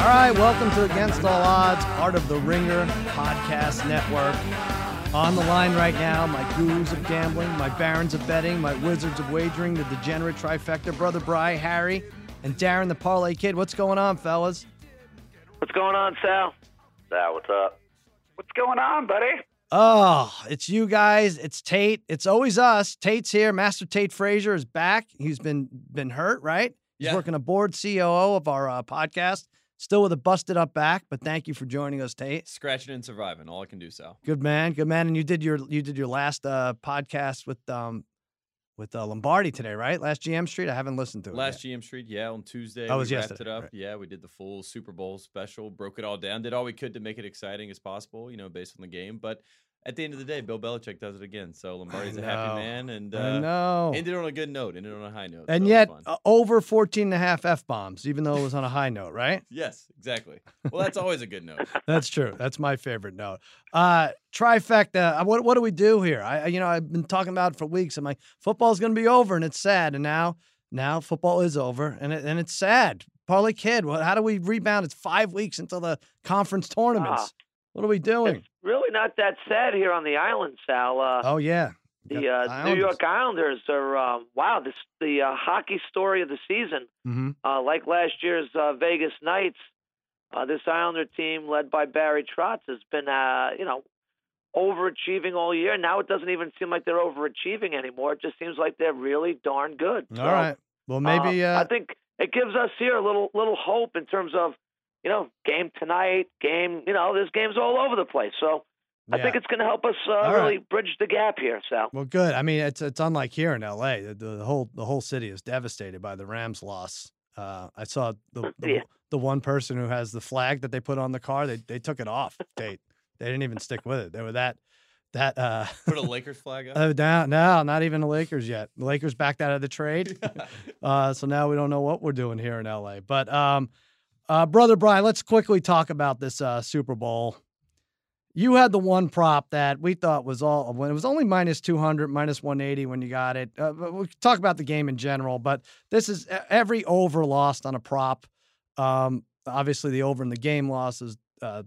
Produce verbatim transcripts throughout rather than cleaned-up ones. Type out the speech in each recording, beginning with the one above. All right, welcome to Against All Odds, part of the Ringer Podcast Network. On the line right now, my gurus of gambling, my barons of betting, my wizards of wagering, the degenerate trifecta, Brother Bry, Harry, and Darren the Parlay Kid. What's going on, fellas? What's going on, Sal? Sal, what's up? What's going on, buddy? Oh, it's you guys. It's Tate. It's always us. Tate's here. Master Tate Frazier is back. He's been been hurt, right? He's yeah. working a board C O O of our uh, podcast. Still with a busted up back, but thank you for joining us, Tate. Scratching and surviving, all I can do, Sal. Good man, good man. And you did your you did your last uh, podcast with um with uh, Lombardi today, right? Last G M Street. I haven't listened to it. Last yet. G M Street, yeah, on Tuesday. Oh, it was we yesterday. Wrapped it up. Right. Yeah, we did the full Super Bowl special, broke it all down, did all we could to make it exciting as possible, you know, based on the game, but. At the end of the day, Bill Belichick does it again. So Lombardi's a happy man, and uh, ended on a good note, ended on a high note. And so yet, uh, over fourteen and a half F-bombs, even though it was on a high note, right? Yes, exactly. Well, that's always a good note. That's true. That's my favorite note. Uh, trifecta, what, what do we do here? I, you know, I've been talking about it for weeks. I'm like, football's going to be over, and it's sad. And now, now football is over, and it, and it's sad. Parlay Kid, what, how do we rebound? It's five weeks until the conference tournaments. Uh-huh. What are we doing? It's really not that sad here on the island, Sal. Uh, oh, yeah. The uh, New York Islanders are, uh, wow, this, the uh, hockey story of the season. Mm-hmm. Uh, like last year's uh, Vegas Knights, uh, this Islander team led by Barry Trotz has been, uh, you know, overachieving all year. Now it doesn't even seem like they're overachieving anymore. It just seems like they're really darn good. All so, right. Well, maybe. Uh, uh, I think it gives us here a little little hope in terms of, you know, game tonight, game, you know, this game's all over the place. So yeah. I think it's going to help us uh, really right. bridge the gap here, Sal. Well, good. I mean, it's it's unlike here in L A. The, the whole the whole city is devastated by the Rams loss. Uh, I saw the the, yeah. the one person who has the flag that they put on the car. They they took it off. They they didn't even stick with it. They were that that uh, put a Lakers flag up. Oh, no, no, not even the Lakers yet. The Lakers backed out of the trade. Yeah. Uh, so now we don't know what we're doing here in L A. But um. Uh, Brother Brian, let's quickly talk about this uh, Super Bowl. You had the one prop that we thought was all when it was only minus two hundred, minus one eighty when you got it. Uh, we'll talk about the game in general, but this is every over lost on a prop. Um, obviously, the over in the game loss is uh,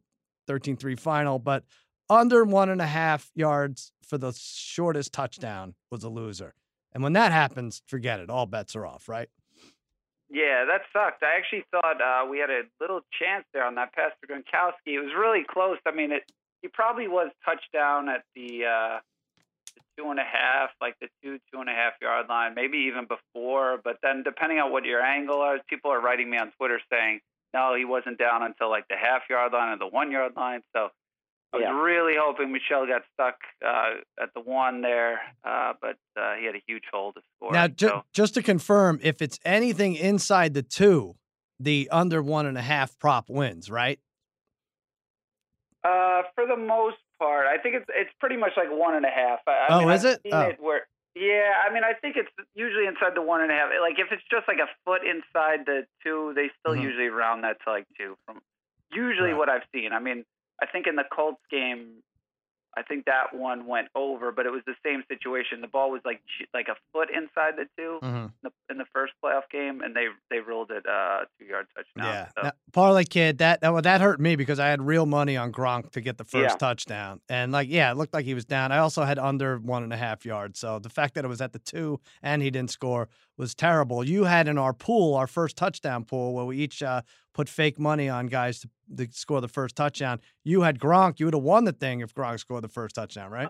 thirteen three final, but under one and a half yards for the shortest touchdown was a loser. And when that happens, forget it. All bets are off, right? Yeah, that sucked. I actually thought uh, we had a little chance there on that pass to Gronkowski. It was really close. I mean, it he probably was touchdown at the, uh, the two and a half, like the two, two and a half yard line, maybe even before. But then depending on what your angle is, people are writing me on Twitter saying, no, he wasn't down until like the half yard line or the one yard line. So I was yeah. really hoping Michelle got stuck uh, at the one there, uh, but uh, he had a huge hole to score. Now, ju- so. just to confirm, if it's anything inside the two, the under one and a half prop wins, right? Uh, for the most part, I think it's it's pretty much like one and a half. I, I oh, mean, is I've it? Seen oh. it where, yeah, I mean, I think it's usually inside the one and a half. Like if it's just like a foot inside the two, they still mm-hmm. usually round that to like two. From usually right. what I've seen, I mean. I think in the Colts game, I think that one went over, but it was the same situation. The ball was like like a foot inside the two mm-hmm. in, the, in the first playoff game, and they they ruled it a two-yard touchdown. Yeah, so. Now, Parlay Kid, that, that that hurt me because I had real money on Gronk to get the first yeah. touchdown. And, like, yeah, it looked like he was down. I also had under one and a half yards, so the fact that it was at the two and he didn't score was terrible. You had in our pool, our first touchdown pool, where we each uh, put fake money on guys to to score the first touchdown. You had Gronk. You would have won the thing if Gronk scored the first touchdown, right?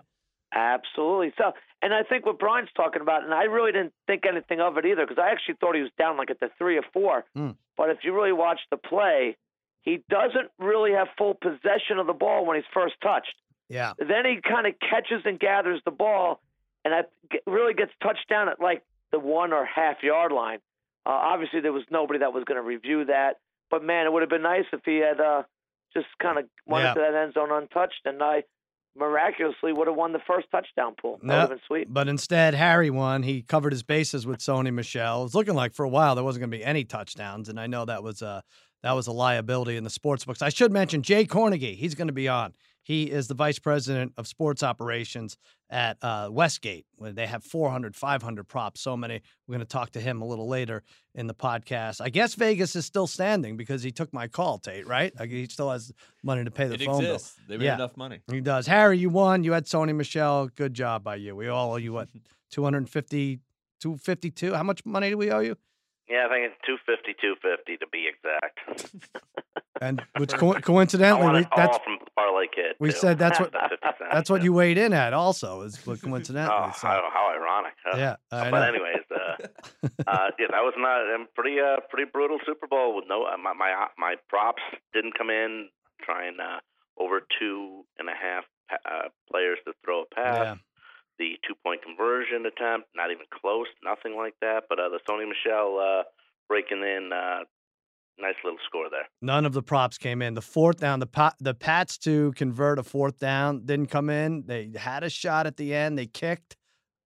Absolutely. So, and I think what Brian's talking about, and I really didn't think anything of it either because I actually thought he was down like at the three or four. Mm. But if you really watch the play, he doesn't really have full possession of the ball when he's first touched. Yeah. Then he kind of catches and gathers the ball, and that really gets touched down at like the one or half yard line. Uh, obviously, there was nobody that was going to review that. But, man, it would have been nice if he had uh, just kind of went yeah. into that end zone untouched, and I miraculously would have won the first touchdown pool. That no, would have been sweet. But instead, Harry won. He covered his bases with Sony Michelle. It was looking like for a while there wasn't going to be any touchdowns, and I know that was a, that was a liability in the sports books. I should mention Jay Cornegie. He's going to be on. He is the vice president of sports operations at uh, Westgate, where they have four hundred, five hundred props, so many. We're going to talk to him a little later in the podcast. I guess Vegas is still standing because he took my call, Tate, right? Like, he still has money to pay the it phone exists. bill. They made yeah, enough money. He does. Harry, you won. You had Sony Michelle. Good job by you. We all owe you, what, two hundred fifty, two hundred fifty-two? How much money do we owe you? Yeah, I think it's two fifty, two fifty to be exact. And which co coincidentally, I want it all that's from Parlay Kid. We too. said that's what that's what you weighed in at. Also, is what coincidentally. Oh, so. how, how ironic! Huh? Yeah, I but know. anyways, uh, uh, yeah, that was not a pretty uh, pretty brutal Super Bowl with no uh, my, my my props didn't come in trying uh, over two and a half uh, players to throw a pass. Yeah. The two-point conversion attempt, not even close, nothing like that. But uh, the Sony Michelle uh, breaking in, uh, nice little score there. None of the props came in. The fourth down, the pot, the Pats to convert a fourth down didn't come in. They had a shot at the end. They kicked.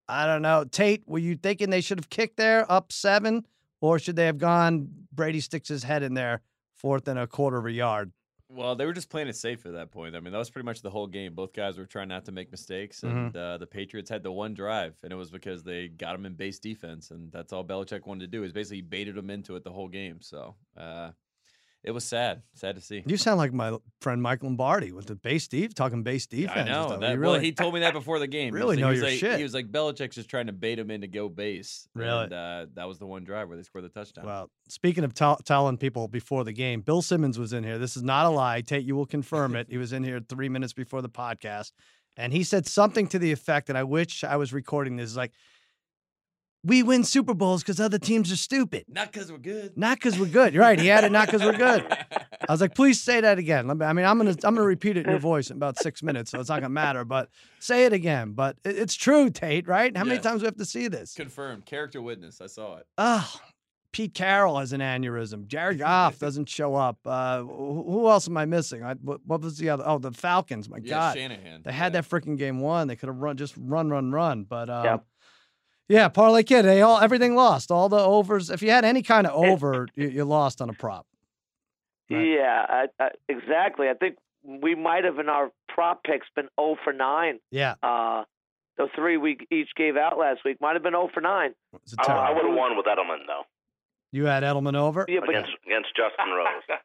I don't know. Tate, were you thinking they should have kicked there, up seven, or should they have gone Brady sticks his head in there, fourth and a quarter of a yard? Well, they were just playing it safe at that point. I mean, that was pretty much the whole game. Both guys were trying not to make mistakes, and mm-hmm. uh, the Patriots had the one drive, and it was because they got him in base defense, and that's all Belichick wanted to do is basically baited him into it the whole game. So uh, it was sad, sad to see. You sound like my friend Mike Lombardi with the base defense, talking base defense. I know. That, he really, well, he told me that before the game. Really know your like, shit. He was like, Belichick's just trying to bait him in to go base. Really? And, uh, that was the one drive where they scored the touchdown. Well, speaking of telling people before the game, Bill Simmons was in here. This is not a lie. Tate, you will confirm it. He was in here three minutes before the podcast, and he said something to the effect, and I wish I was recording this, like, we win Super Bowls because other teams are stupid. Not because we're good. Not because we're good. You're right. He added not because we're good. I was like, please say that again. I mean, I'm gonna I'm gonna repeat it in your voice in about six minutes, so it's not gonna matter. But say it again. But it's true, Tate. Right? How yes. many times do we have to see this? Confirmed. Character witness. I saw it. Oh, Pete Carroll has an aneurysm. Jared Goff doesn't show up. Uh, who else am I missing? I, what was the other? Oh, the Falcons. My yeah, God, Shanahan. They had yeah. that freaking game won. They could have run just run run run. But. Um, yeah. Yeah, Parlay Kid, they all everything lost. All the overs. If you had any kind of over, you, you lost on a prop. Right? Yeah, I, I, exactly. I think we might have in our prop picks been zero for nine. Yeah. Uh, the three we each gave out last week might have been zero for nine. I, I would have won with Edelman, though. You had Edelman over? Yeah, but against, yeah. against Justin Rose.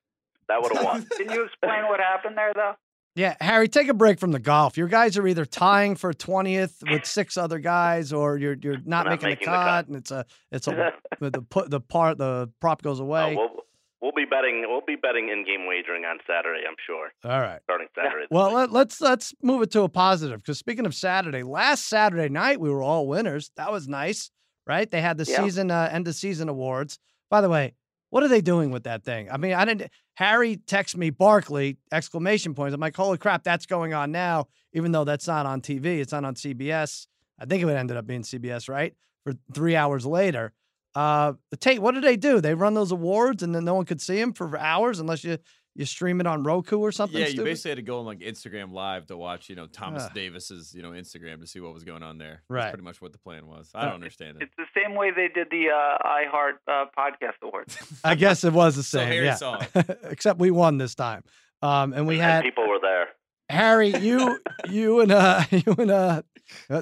That would have won. Can you explain what happened there, though? Yeah, Harry, take a break from the golf. Your guys are either tying for twentieth with six other guys, or you're you're not, not making, making a cut, and it's a it's a the put the part the prop goes away. Oh, we'll, we'll be betting we'll be betting in game wagering on Saturday, I'm sure. All right, starting Saturday. Well, let, let's let's move it to a positive because speaking of Saturday, last Saturday night we were all winners. That was nice, right? They had the yeah. season uh, end of season awards. By the way. What are they doing with that thing? I mean, I didn't. Harry texted me Barkley exclamation points. I'm like, holy crap, that's going on now. Even though that's not on T V, it's not on C B S. I think it ended up being C B S, right? For three hours later, uh, Tate. What did they do? They run those awards, and then no one could see them for hours unless you. You stream it on Roku or something? Yeah, stupid? You basically had to go on like Instagram Live to watch, you know, Thomas uh, Davis's, you know, Instagram to see what was going on there. Right. That's pretty much what the plan was. I don't understand it. It's the same way they did the uh, iHeart uh, Podcast Awards. I guess it was the same. So Harry yeah. saw it. Except we won this time, um, and we and had people were there. Harry, you, you and uh, you and uh,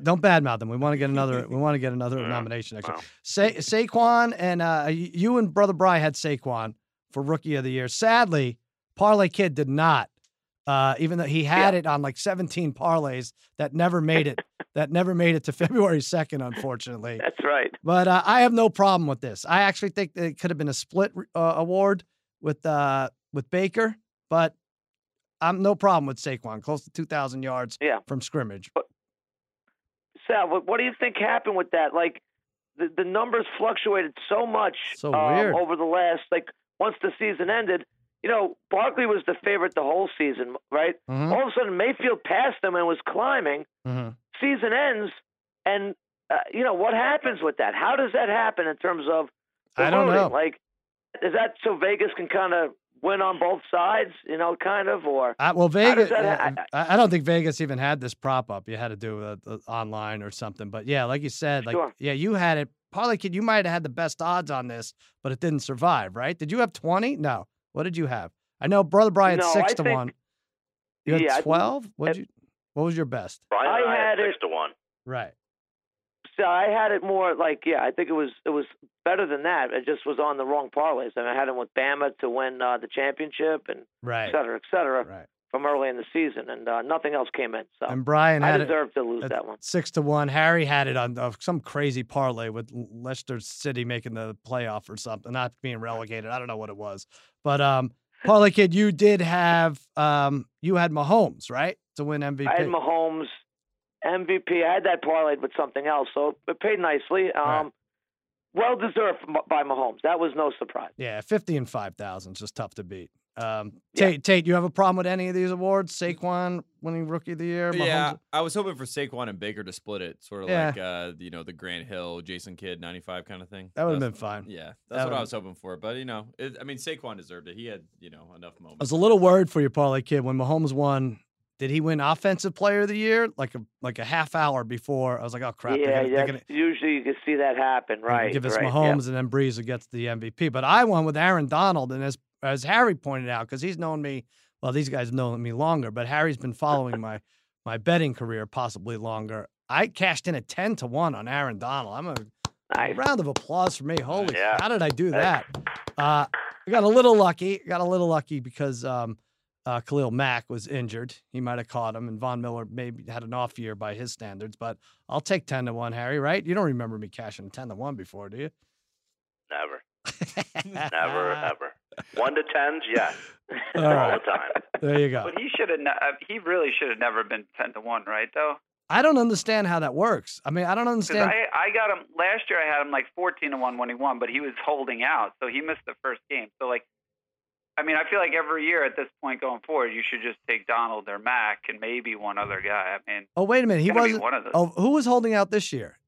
don't badmouth them. We want to get another. We want to get another yeah. nomination next wow. year. Sa Saquon and uh, you and Brother Bry had Saquon for Rookie of the Year. Sadly. Parlay Kid did not, uh, even though he had yeah. it on like seventeen parlays that never made it. that never made it to February second, unfortunately. That's right. But uh, I have no problem with this. I actually think it could have been a split uh, award with uh, with Baker, but I'm no problem with Saquon, close to two thousand yards yeah. from scrimmage. But, Sal, what do you think happened with that? Like the the numbers fluctuated so much so um, weird. over the last like once the season ended. You know, Barkley was the favorite the whole season, right? Mm-hmm. All of a sudden, Mayfield passed him and was climbing. Mm-hmm. Season ends, and, uh, you know, what happens with that? How does that happen in terms of the I don't voting? know. Like, is that so Vegas can kind of win on both sides, you know, kind of, or uh, well, Vegas. That, I, I, I don't think Vegas even had this prop up. You had to do it uh, online or something. But yeah, like you said, like sure. yeah, you had it. Probably could. You might have had the best odds on this, but it didn't survive, right? Did you have twenty? No. What did you have? I know Brother Brian no, six I to think, one. You had yeah, twelve. What you? What was your best? Brian, I, I had, had six it, to one. Right. So I had it more like, yeah, I think it was it was better than that. It just was on the wrong parlays. I mean, I had him with Bama to win uh, the championship and right. et cetera, et cetera, right. from early in the season, and uh, nothing else came in. So and Brian I had deserved it to lose that one. Six to one. Harry had it on uh, some crazy parlay with Leicester City making the playoff or something, not being relegated. I don't know what it was, but um, Parlay Kid, you did have um, you had Mahomes, right, to win M V P. I had Mahomes. M V P. I had that parlayed with something else, so it paid nicely. Um, right. Well deserved by Mahomes. That was no surprise. Yeah, fifty and five thousand is just tough to beat. Um, yeah. Tate, Tate, you have a problem with any of these awards? Saquon winning Rookie of the Year. Mahomes? Yeah, I was hoping for Saquon and Baker to split it, sort of yeah. like uh, you know the Grant Hill, Jason Kidd ninety-five kind of thing. That would have been fine. Yeah, that's that what I was hoping for. But you know, it, I mean, Saquon deserved it. He had you know enough moments. I was a little worried for you, Parlay Kid, when Mahomes won. Did he win Offensive Player of the Year? Like a like a half hour before, I was like, "Oh crap!" Yeah, gonna, yeah. Gonna, usually you can see that happen, right? Give us right, Mahomes, yeah. and then Breeze gets the M V P. But I won with Aaron Donald, and as as Harry pointed out, because he's known me, well, these guys have known me longer, but Harry's been following my my betting career possibly longer. I cashed in a ten to one on Aaron Donald. I'm a, nice. a round of applause for me. Holy, yeah. how did I do that? Uh, I got a little lucky. Got a little lucky because. Um, Uh, Khalil Mack was injured. He might have caught him, and Von Miller maybe had an off year by his standards, but I'll take ten to one, Harry, right? You don't remember me cashing ten to one before, do you? Never. Never, ever. one to tens, yes. All, right. All the time. There you go. But he should have. Ne- he really should have never been ten to one, right, though? I don't understand how that works. I mean, I don't understand. I, I got him last year. I had him like fourteen to one when he won, but he was holding out, so he missed the first game. So, like, I mean, I feel like every year at this point going forward, you should just take Donald or Mac and maybe one other guy. I mean, oh wait a minute, he wasn't. One of those. Oh, who was holding out this year?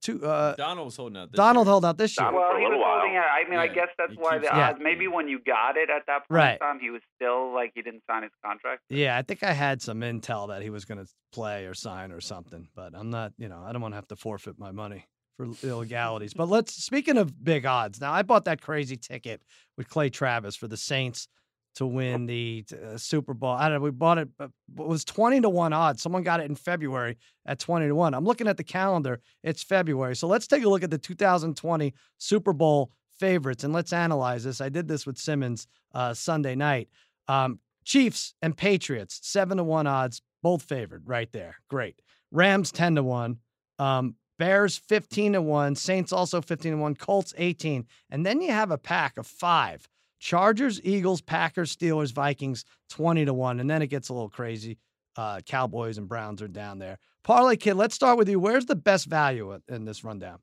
Two. Uh, Donald was holding out. This Donald year. held out this year. Well, he was while. holding out. I mean, yeah. I guess that's he why the odds. Yeah. Maybe when you got it at that point right. in time, he was still like he didn't sign his contract. Yeah, I think I had some intel that he was going to play or sign or something, but I'm not. You know, I don't want to have to forfeit my money for illegalities. But let's, speaking of big odds, now I bought that crazy ticket with Clay Travis for the Saints to win the uh, Super Bowl. I don't know. We bought it, but it was twenty to one odds. Someone got it in February at twenty to one. I'm looking at the calendar. It's February. So let's take a look at the two thousand twenty Super Bowl favorites and let's analyze this. I did this with Simmons uh, Sunday night. Um, Chiefs and Patriots, seven to one odds, both favored right there. Great. Rams, ten to one. Um, Bears fifteen to one, Saints also fifteen to one, Colts eighteen. And then you have a pack of five. Chargers, Eagles, Packers, Steelers, Vikings twenty to one, and then it gets a little crazy. Uh, Cowboys and Browns are down there. Parlay Kid, let's start with you. Where's the best value in this rundown?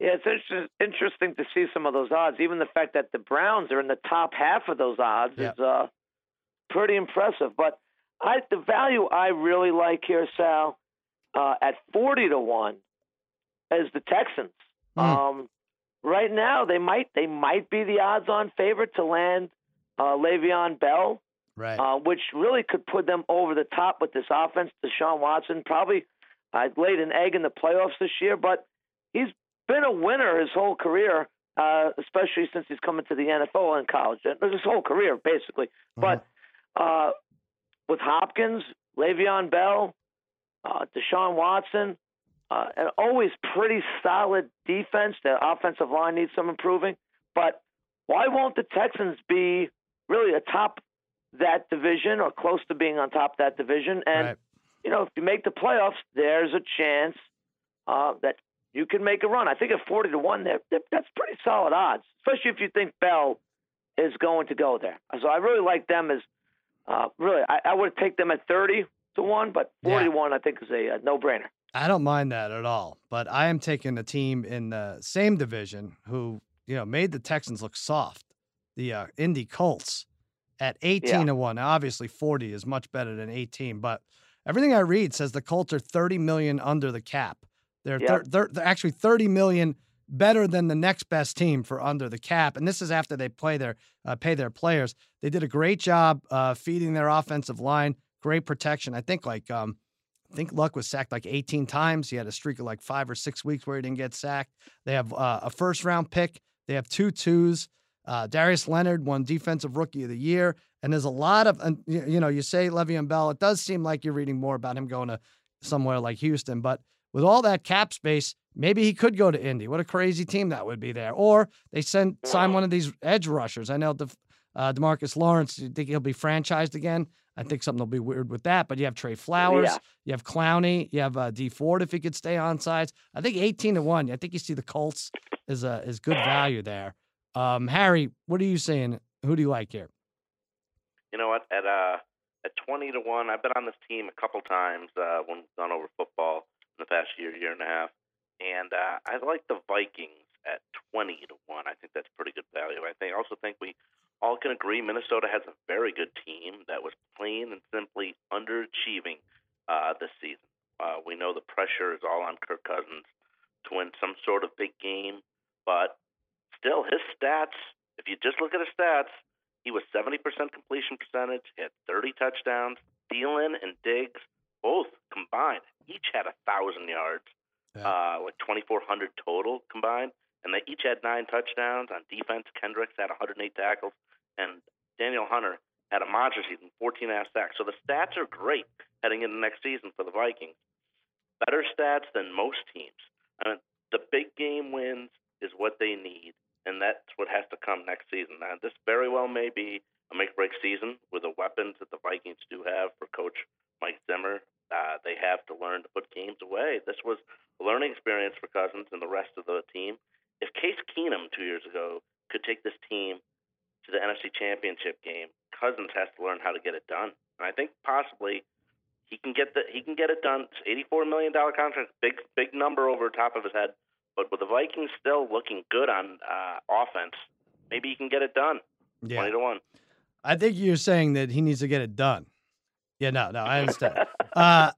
Yeah, it's inter- interesting to see some of those odds. Even the fact that the Browns are in the top half of those odds yep. is uh, pretty impressive. But I, the value I really like here, Sal, uh, at forty to one, as the Texans. Mm. Um, right now, they might they might be the odds-on favorite to land uh, Le'Veon Bell, right. uh, which really could put them over the top with this offense. Deshaun Watson probably uh, laid an egg in the playoffs this year, but he's been a winner his whole career, uh, especially since he's come into the N F L in college. His whole career, basically. Mm-hmm. But uh, with Hopkins, Le'Veon Bell, uh, Deshaun Watson, Uh, an always pretty solid defense. The offensive line needs some improving. But why won't the Texans be really atop that division or close to being on top of that division? And, right. you know, if you make the playoffs, there's a chance uh, that you can make a run. I think at forty to one, they're, they're, that's pretty solid odds, especially if you think Bell is going to go there. So I really like them as uh, really, I, I would take them at thirty to one, but forty to one, yeah. I think, is a, a no-brainer. I don't mind that at all, but I am taking a team in the same division who, you know, made the Texans look soft, the uh, Indy Colts at eighteen to one. Now, obviously, forty is much better than eighteen, but everything I read says the Colts are thirty million under the cap. They're, yeah. thir- thir- they're actually thirty million better than the next best team for under the cap. And this is after they play their uh, pay their players. They did a great job uh, feeding their offensive line. Great protection. I think like um, I think Luck was sacked like eighteen times. He had a streak of like five or six weeks where he didn't get sacked. They have uh, a first round pick. They have two twos. Uh, Darius Leonard won Defensive Rookie of the Year. And there's a lot of, uh, you, you know, you say Le'Veon Bell, it does seem like you're reading more about him going to somewhere like Houston. But with all that cap space, maybe he could go to Indy. What a crazy team that would be there. Or they send sign one of these edge rushers. I know De, uh, DeMarcus Lawrence, you think he'll be franchised again? I think something will be weird with that. But you have Trey Flowers. Yeah. You have Clowney. You have uh, D Ford if he could stay on sides. I think eighteen to one. I think you see the Colts is, uh, is good value there. Um, Harry, what are you saying? Who do you like here? You know what? At uh, at twenty to one, I've been on this team a couple times uh, when we've gone over football in the past year, year and a half, and uh, I like the Vikings at twenty to one. I think that's pretty good value. I think I also think we all can agree Minnesota has a very good team that was plain and simply underachieving uh, this season. Uh, we know the pressure is all on Kirk Cousins to win some sort of big game, but still, his stats, if you just look at his stats, he was seventy percent completion percentage, he had thirty touchdowns. Thielen and Diggs both combined, each had one thousand yards, yeah. uh, like twenty-four hundred total combined, and they each had nine touchdowns. On defense, Kendricks had one hundred eight tackles, and Daniel Hunter had a monster season, fourteen half sacks. So the stats are great heading into next season for the Vikings. Better stats than most teams. I mean, the big game wins is what they need. And that's what has to come next season. Now, this very well may be a make-break season with the weapons that the Vikings do have for Coach Mike Zimmer. Uh, they have to learn to put games away. This was a learning experience for Cousins and the rest of the team. If Case Keenum two years ago could take this team to the N F C Championship game, Cousins has to learn how to get it done. And I think possibly he can get the he can get it done. It's eighty-four million dollars contract, big big number over top of his head. But with the Vikings still looking good on uh, offense, maybe he can get it done. Yeah. twenty to one. I think you're saying that he needs to get it done. Yeah, no, no, I understand. uh,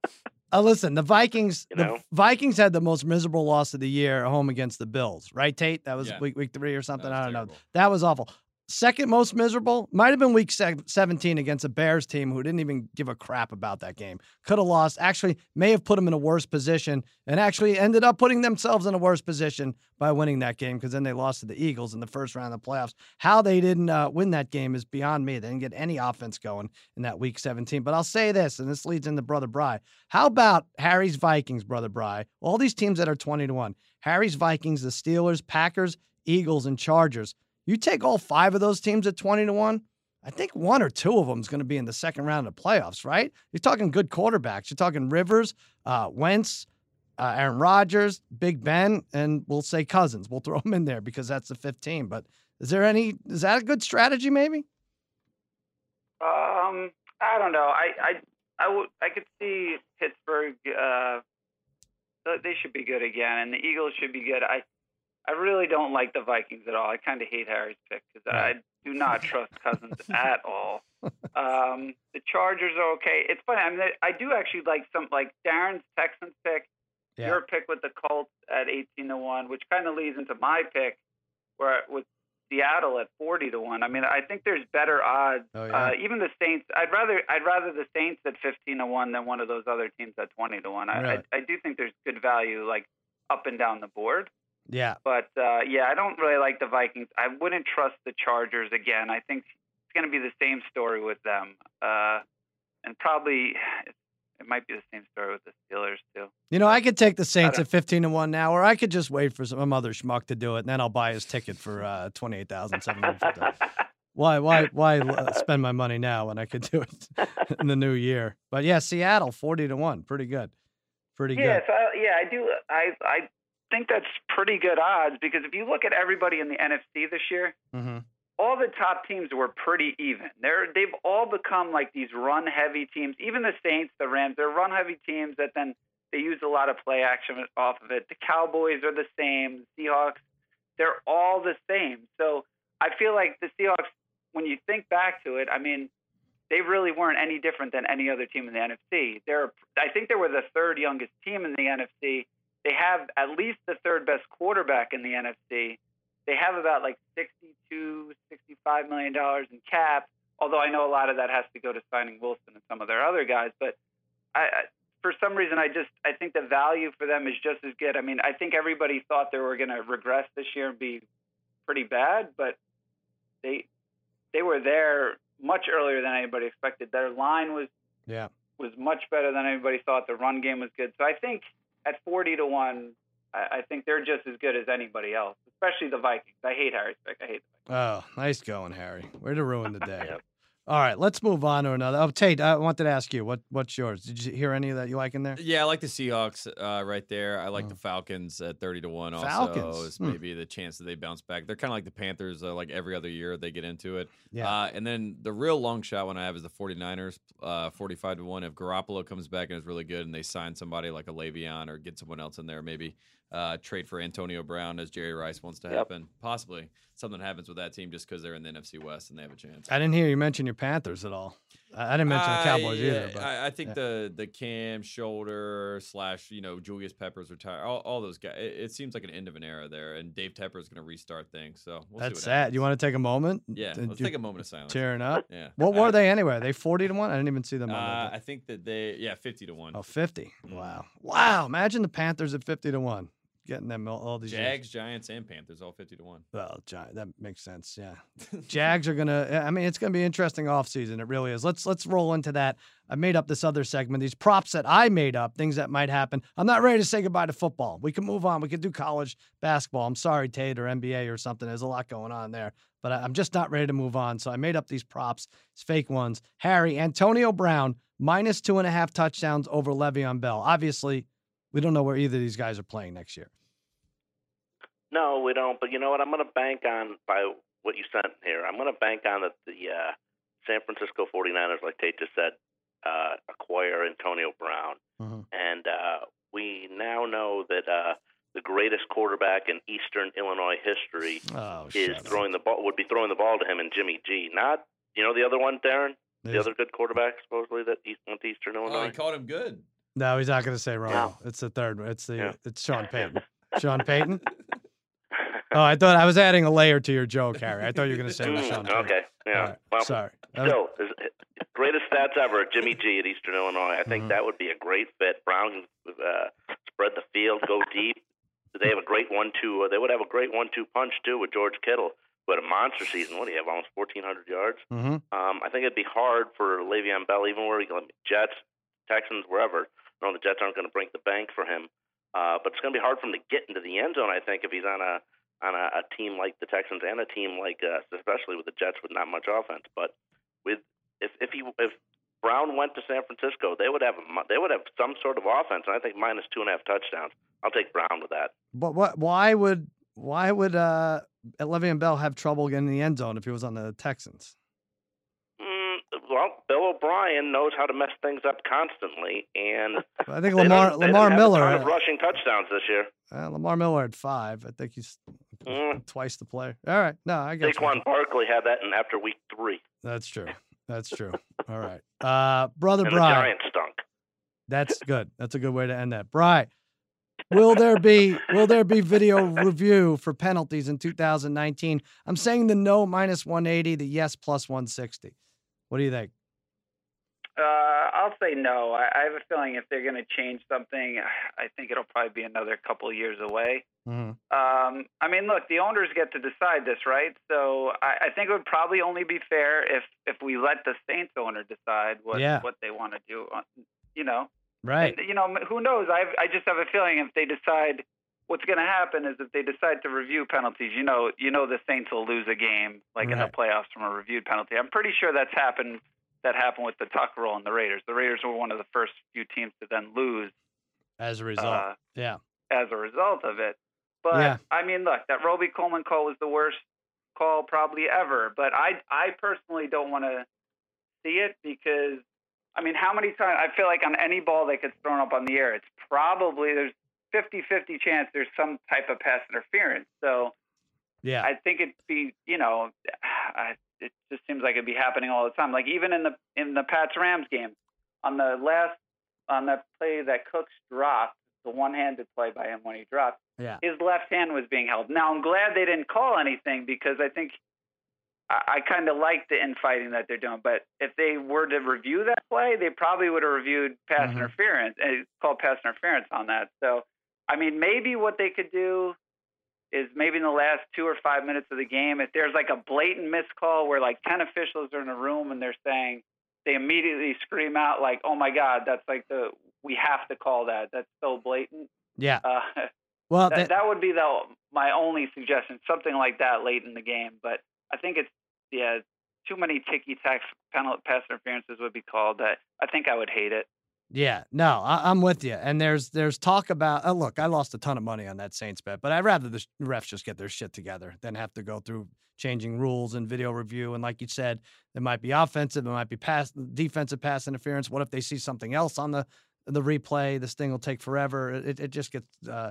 uh, listen, the Vikings you know? the Vikings had the most miserable loss of the year at home against the Bills. Right, Tate? That was yeah. week week three or something. I don't terrible. know. That was awful. Second most miserable might have been week seventeen against a Bears team who didn't even give a crap about that game. Could have lost. Actually, may have put them in a worse position and actually ended up putting themselves in a worse position by winning that game because then they lost to the Eagles in the first round of the playoffs. How they didn't uh, win that game is beyond me. They didn't get any offense going in that week seventeen. But I'll say this, and this leads into Brother Bry. How about Harry's Vikings, Brother Bry? All these teams that are twenty to one. Harry's Vikings, the Steelers, Packers, Eagles, and Chargers. You take all five of those teams at twenty to one, I think one or two of them is going to be in the second round of the playoffs, right? You're talking good quarterbacks. You're talking Rivers, uh, Wentz, uh, Aaron Rodgers, Big Ben, and we'll say Cousins. We'll throw them in there because that's the fifteen. But is there any – is that a good strategy maybe? Um, I don't know. I, I, I, w- I could see Pittsburgh uh, – they should be good again, and the Eagles should be good. I I really don't like the Vikings at all. I kind of hate Harry's pick because I do not trust Cousins at all. Um, the Chargers are okay. It's funny. I mean, I do actually like some like Darren's Texans pick, yeah. your pick with the Colts at eighteen to one, which kind of leads into my pick where with Seattle at forty to one. I mean, I think there's better odds. Oh, yeah. uh, even the Saints. I'd rather I'd rather the Saints at fifteen to one than one of those other teams at twenty to one. I, right. I I do think there's good value like up and down the board. Yeah. But, uh, yeah, I don't really like the Vikings. I wouldn't trust the Chargers again. I think it's going to be the same story with them. Uh, and probably it might be the same story with the Steelers, too. You know, I could take the Saints at fifteen to one now, or I could just wait for some other schmuck to do it, and then I'll buy his ticket for uh, twenty-eight thousand seven hundred fifty dollars. why why, why uh, spend my money now when I could do it in the new year? But, yeah, Seattle, forty to one. Pretty good. Pretty yeah, good. So I, yeah, I do. I I. I think that's pretty good odds because if you look at everybody in the N F C this year, mm-hmm. all the top teams were pretty even. They're, they've all become like these run-heavy teams. Even the Saints, the Rams, they're run-heavy teams that then they use a lot of play action off of it. The Cowboys are the same. The Seahawks, they're all the same. So I feel like the Seahawks, when you think back to it, I mean, they really weren't any different than any other team in the N F C. They're, I think they were the third youngest team in the N F C. They have at least the third best quarterback in the N F C. They have about like sixty-two, sixty-five million dollars in cap, although I know a lot of that has to go to signing Wilson and some of their other guys. But I, I, for some reason, I just I think the value for them is just as good. I mean, I think everybody thought they were going to regress this year and be pretty bad, but they they were there much earlier than anybody expected. Their line was yeah. was much better than anybody thought. The run game was good. So I think at forty to one, I think they're just as good as anybody else, especially the Vikings. I hate Harry's pick. I hate the Vikings. Oh, nice going, Harry. Way to ruin the day. Yep. All right, let's move on to another. Oh, Tate, I wanted to ask you, what what's yours? Did you hear any of that you like in there? Yeah, I like the Seahawks uh, right there. I like oh. the Falcons at thirty to one also. Falcons. It's maybe hmm. the chance that they bounce back. They're kind of like the Panthers, uh, like every other year they get into it. Yeah. Uh, and then the real long shot one I have is the 49ers, uh, forty-five to one. If Garoppolo comes back and is really good and they sign somebody like a Le'Veon or get someone else in there, maybe uh, trade for Antonio Brown as Jerry Rice wants to happen. Yep. Possibly something happens with that team just because they're in the N F C West and they have a chance. I didn't hear you mention your Panthers at all. I didn't mention uh, the Cowboys yeah, either. But, I, I think yeah. the the Cam shoulder slash you know Julius Peppers retire. All, all those guys. It, it seems like an end of an era there, and Dave Tepper is going to restart things. So we'll that's see what sad. Happens. You want to take a moment? Yeah, Did let's take a moment of silence. Tearing up. Yeah. What were I, they anyway? Are they forty to one? I didn't even see them. Uh, I think that they yeah fifty to one. Oh, fifty. Mm. Wow, wow. Imagine the Panthers at fifty to one. Getting them all, all these Jags, years. Giants, and Panthers all fifty to one. Well, Giants, that makes sense. Yeah, Jags are gonna. I mean, it's gonna be interesting offseason. It really is. Let's let's roll into that. I made up this other segment. These props that I made up, things that might happen. I'm not ready to say goodbye to football. We can move on. We can do college basketball. I'm sorry, Tate, or N B A or something. There's a lot going on there, but I'm just not ready to move on. So I made up these props, it's fake ones. Harry, Antonio Brown minus two and a half touchdowns over Le'Veon Bell. Obviously. We don't know where either of these guys are playing next year. No, we don't. But you know what? I'm going to bank on by what you sent here. I'm going to bank on that the uh, San Francisco 49ers, like Tate just said, uh, acquire Antonio Brown. Mm-hmm. And uh, we now know that uh, the greatest quarterback in Eastern Illinois history oh, is throwing the ball, would be throwing the ball to him and Jimmy G. Not, you know, the other one, Darren? There's... The other good quarterback, supposedly, that went to Eastern Illinois? Oh, he called him good. No, he's not going to say wrong. No. It's the third one. It's the yeah. it's Sean Payton. Sean Payton? Oh, I thought I was adding a layer to your joke, Harry. I thought you were going to say mm, Sean Payton. Okay. Yeah. Right. Well, sorry. So, greatest stats ever, Jimmy G at Eastern Illinois. I think mm-hmm. that would be a great fit. Brown can uh, spread the field, go deep. They have a great one two. Uh, they would have a great one two punch, too, with George Kittle. But a monster season. What do you have? Almost fourteen hundred yards. Mm-hmm. Um, I think it'd be hard for Le'Veon Bell, even where he can let me, Jets, Texans, wherever. No, the Jets aren't going to break the bank for him, uh, but it's going to be hard for him to get into the end zone. I think if he's on a on a, a team like the Texans and a team like us, especially with the Jets with not much offense. But with if if he if Brown went to San Francisco, they would have a, they would have some sort of offense. And I think minus two and a half touchdowns. I'll take Brown with that. But what? Why would why would uh, Le'Veon Bell have trouble getting in the end zone if he was on the Texans? Well, Bill O'Brien knows how to mess things up constantly, and I think Lamar Lamar Miller have a ton of rushing touchdowns this year. Uh, Lamar Miller had five. I think he's mm. twice the player. All right, no, I guess Saquon Barkley had that, in after week three. That's true. That's true. All right, uh, brother and Bry. The Giants stunk. That's good. That's a good way to end that, Bry. Will there be will there be video review for penalties in two thousand nineteen? I'm saying the no minus one eighty, the yes plus one sixty. What do you think? Uh, I'll say no. I, I have a feeling if they're going to change something, I think it'll probably be another couple of years away. Mm-hmm. Um, I mean, look, the owners get to decide this, right? So I, I think it would probably only be fair if, if we let the Saints owner decide what, yeah. what they want to do, you know? Right. And, you know, who knows? I've, I just have a feeling if they decide what's going to happen is if they decide to review penalties, you know, you know the Saints will lose a game like right. in the playoffs from a reviewed penalty. I'm pretty sure that's happened. That happened with the Tuck rule and the Raiders. The Raiders were one of the first few teams to then lose as a result. Uh, yeah, as a result of it. But yeah. I mean, look, that Roby Coleman call was the worst call probably ever. But I, I personally don't want to see it because, I mean, how many times I feel like on any ball that gets thrown up on the air, it's probably there's. fifty-fifty chance there's some type of pass interference. So yeah, I think it'd be, you know, I, it just seems like it'd be happening all the time. Like even in the, in the Pats Rams game on the last, on that play that Cooks dropped, the one-handed play by him when he dropped. Yeah. His left hand was being held. Now, I'm glad they didn't call anything because I think I, I kind of like the infighting that they're doing. But if they were to review that play, they probably would have reviewed pass mm-hmm. interference and called pass interference on that. So, I mean, maybe what they could do is maybe in the last two or five minutes of the game, if there's like a blatant miscall where like ten officials are in a room and they're saying, they immediately scream out like, oh my God, that's like the, we have to call that. That's so blatant. Yeah. Uh, well, that, that, that would be the, my only suggestion, something like that late in the game. But I think it's, yeah, too many ticky-tack penalty pass interferences would be called that. I think I would hate it. Yeah, no, I, I'm with you. And there's there's talk about, oh, look, I lost a ton of money on that Saints bet, but I'd rather the refs just get their shit together than have to go through changing rules and video review. And like you said, there might be offensive, there might be pass, defensive pass interference. What if they see something else on the, the replay? This thing will take forever. It, it just gets uh,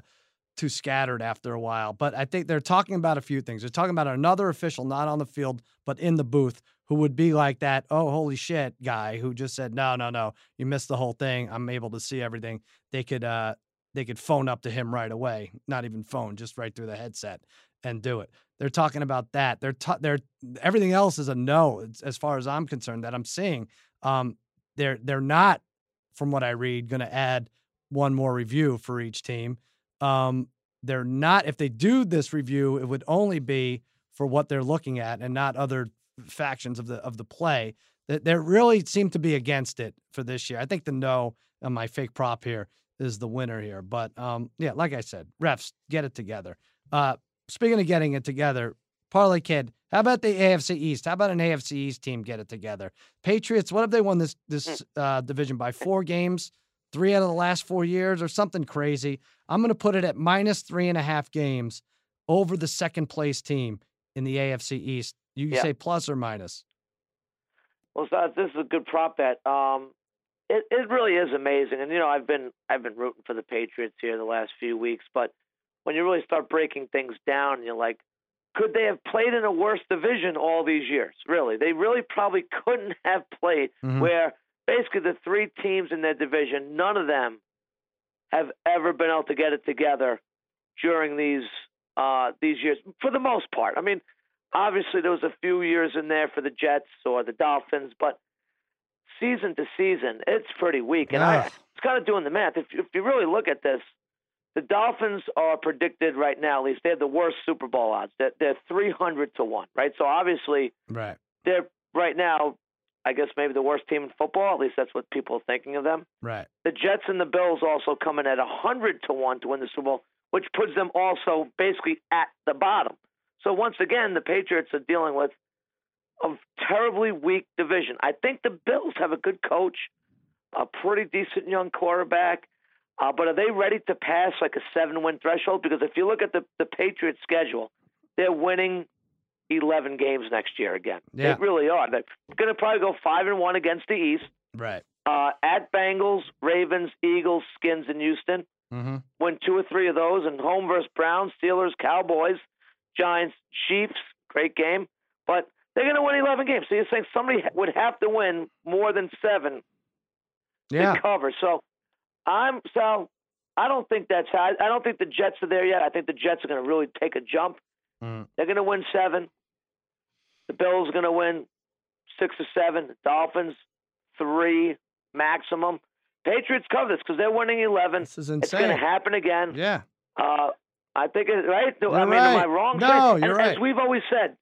too scattered after a while. But I think they're talking about a few things. They're talking about another official not on the field, but in the booth, who would be like that, oh, holy shit, guy who just said, no, no, no, you missed the whole thing. I'm able to see everything. They could uh, they could phone up to him right away, not even phone, just right through the headset and do it. They're talking about that. They're t- they're everything else is a no, as far as I'm concerned, that I'm seeing. Um, they're, they're not, from what I read, going to add one more review for each team. Um, they're not, if they do this review, it would only be for what they're looking at and not other factions of the of the play. That there really seem to be against it for this year. I think the no on my fake prop here is the winner here. But um, yeah, like I said, refs, get it together. Uh, speaking of getting it together, Parlay Kid, how about the A F C East? How about an A F C East team get it together? Patriots, what if they won this this uh, division by four games, three out of the last four years, or something crazy? I'm going to put it at minus three and a half games over the second place team in the A F C East. You yeah. say plus or minus? Well, so this is a good prop bet. Um, it it really is amazing, and you know I've been I've been rooting for the Patriots here the last few weeks. But when you really start breaking things down, you're like, could they have played in a worse division all these years? Really, they really probably couldn't have played. Mm-hmm. Where basically the three teams in their division, none of them have ever been able to get it together during these uh, these years for the most part. I mean. Obviously, there was a few years in there for the Jets or the Dolphins, but season to season, it's pretty weak. And ah. I it's kind of doing the math. If, if you really look at this, the Dolphins are predicted right now, at least they have the worst Super Bowl odds. They're, they're three hundred to one, right? So obviously, right. they're right now, I guess maybe the worst team in football. At least that's what people are thinking of them. Right. The Jets and the Bills also come in at one hundred to one to win the Super Bowl, which puts them also basically at the bottom. So once again, the Patriots are dealing with a terribly weak division. I think the Bills have a good coach, a pretty decent young quarterback, uh, but are they ready to pass like a seven-win threshold? Because if you look at the, the Patriots' schedule, they're winning eleven games next year again. Yeah. They really are. They're going to probably go five and one against the East. Right. Uh, at Bengals, Ravens, Eagles, Skins, and Houston. Mm-hmm. Win two or three of those, and home versus Browns, Steelers, Cowboys, Giants, Chiefs, great game, but they're going to win eleven games. So you're saying somebody would have to win more than seven yeah. to cover. So I'm so I don't think that's how. I don't think the Jets are there yet. I think the Jets are going to really take a jump. Mm. They're going to win seven. The Bills are going to win six or seven. Dolphins three maximum. Patriots cover this because they're winning eleven. This is insane. It's going to happen again. Yeah. Uh, I think it's right. You're I mean, right. am I wrong? No, you're and, right. As we've always said,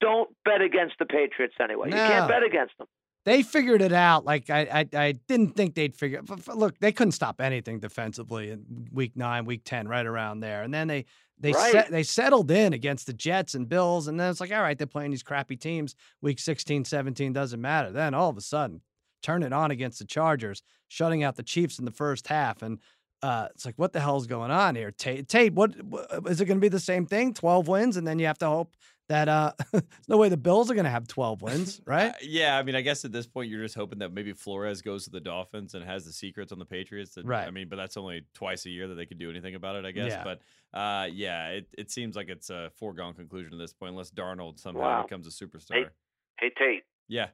don't bet against the Patriots anyway. No. You can't bet against them. They figured it out. Like I, I, I didn't think they'd figure. Look, they couldn't stop anything defensively in week nine, week ten, right around there. And then they, they, right. set, they settled in against the Jets and Bills. And then it's like, all right, they're playing these crappy teams. Week sixteen, seventeen doesn't matter. Then all of a sudden, turn it on against the Chargers, shutting out the Chiefs in the first half, and. Uh, it's like, what the hell's going on here? Tate, Tate what, what is it going to be the same thing? twelve wins, and then you have to hope that uh, there's no way the Bills are going to have twelve wins, right? uh, yeah, I mean, I guess at this point you're just hoping that maybe Flores goes to the Dolphins and has the secrets on the Patriots. That, right. I mean, but that's only twice a year that they can do anything about it, I guess. Yeah. But, uh, yeah, it, it seems like it's a foregone conclusion at this point, unless Darnold somehow wow. becomes a superstar. Hey, hey Tate. Yeah.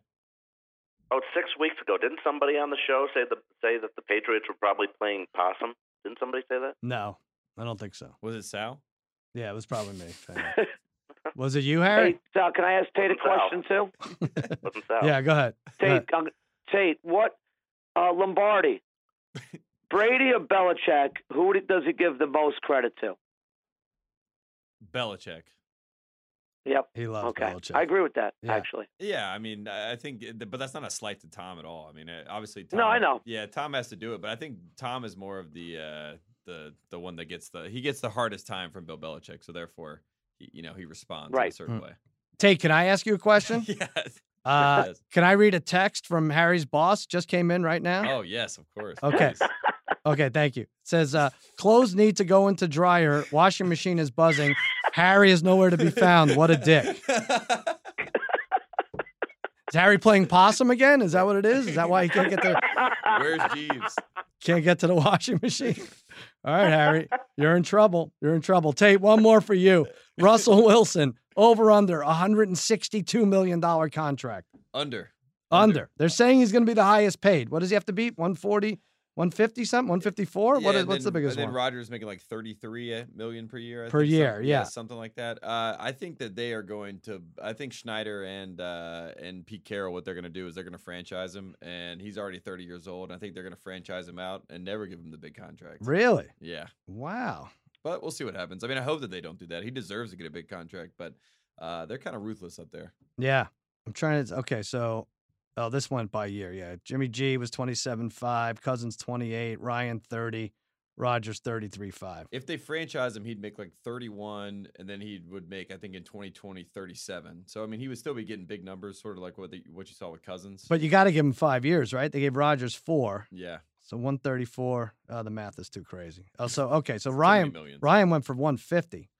Oh, six weeks ago, didn't somebody on the show say the say that the Patriots were probably playing possum? Didn't somebody say that? No, I don't think so. Was it Sal? Yeah, it was probably me. Was it you, Harry? Hey, Sal, can I ask Tate a question, too? Yeah, go ahead. Tate, go ahead. Tate, what? Uh, Lombardi, Brady or Belichick, who does he give the most credit to? Belichick. Yep. He loves okay. Belichick. I agree with that, yeah. actually. Yeah, I mean, I think, but that's not a slight to Tom at all. I mean, obviously, Tom. No, I know. Yeah, Tom has to do it, but I think Tom is more of the uh, the the one that gets the he gets the hardest time from Bill Belichick, so therefore, he, you know, he responds right. in a certain mm. way. Tate, can I ask you a question? Yes. Uh, yes. Can I read a text from Harry's boss? Just came in right now. Oh yes, of course. Okay. Okay, thank you. It says, uh, clothes need to go into dryer. Washing machine is buzzing. Harry is nowhere to be found. What a dick. Is Harry playing possum again? Is that what it is? Is that why he can't get to... Where's Jeeves? Can't get to the washing machine. All right, Harry, you're in trouble. You're in trouble. Tate, one more for you. Russell Wilson, over under, one hundred sixty-two million dollars contract. Under. Under. Under. They're saying he's going to be the highest paid. What does he have to beat? one forty one fifty something, one fifty-four. Yeah, what is, what's then, the biggest and then one? Rodgers making like thirty-three million per year. I per think, year, yeah. yeah, something like that. Uh, I think that they are going to. I think Schneider and uh, and Pete Carroll, what they're going to do is they're going to franchise him, and he's already thirty years old. And I think they're going to franchise him out and never give him the big contract. Really? Yeah. Wow. But we'll see what happens. I mean, I hope that they don't do that. He deserves to get a big contract, but uh, they're kind of ruthless up there. Yeah, I'm trying to. Okay, so. Oh, this went by year, yeah. Jimmy G was twenty-seven five, Cousins twenty-eight, Ryan thirty, Rodgers thirty-three five. If they franchise him, he'd make like thirty-one, and then he would make, I think, in twenty twenty, thirty-seven. So, I mean, he would still be getting big numbers, sort of like what the, what you saw with Cousins. But you got to give him five years, right? They gave Rodgers four. Yeah. So one thirty-four. Oh, the math is too crazy. Oh, so okay, so Ryan Ryan went for one fifty.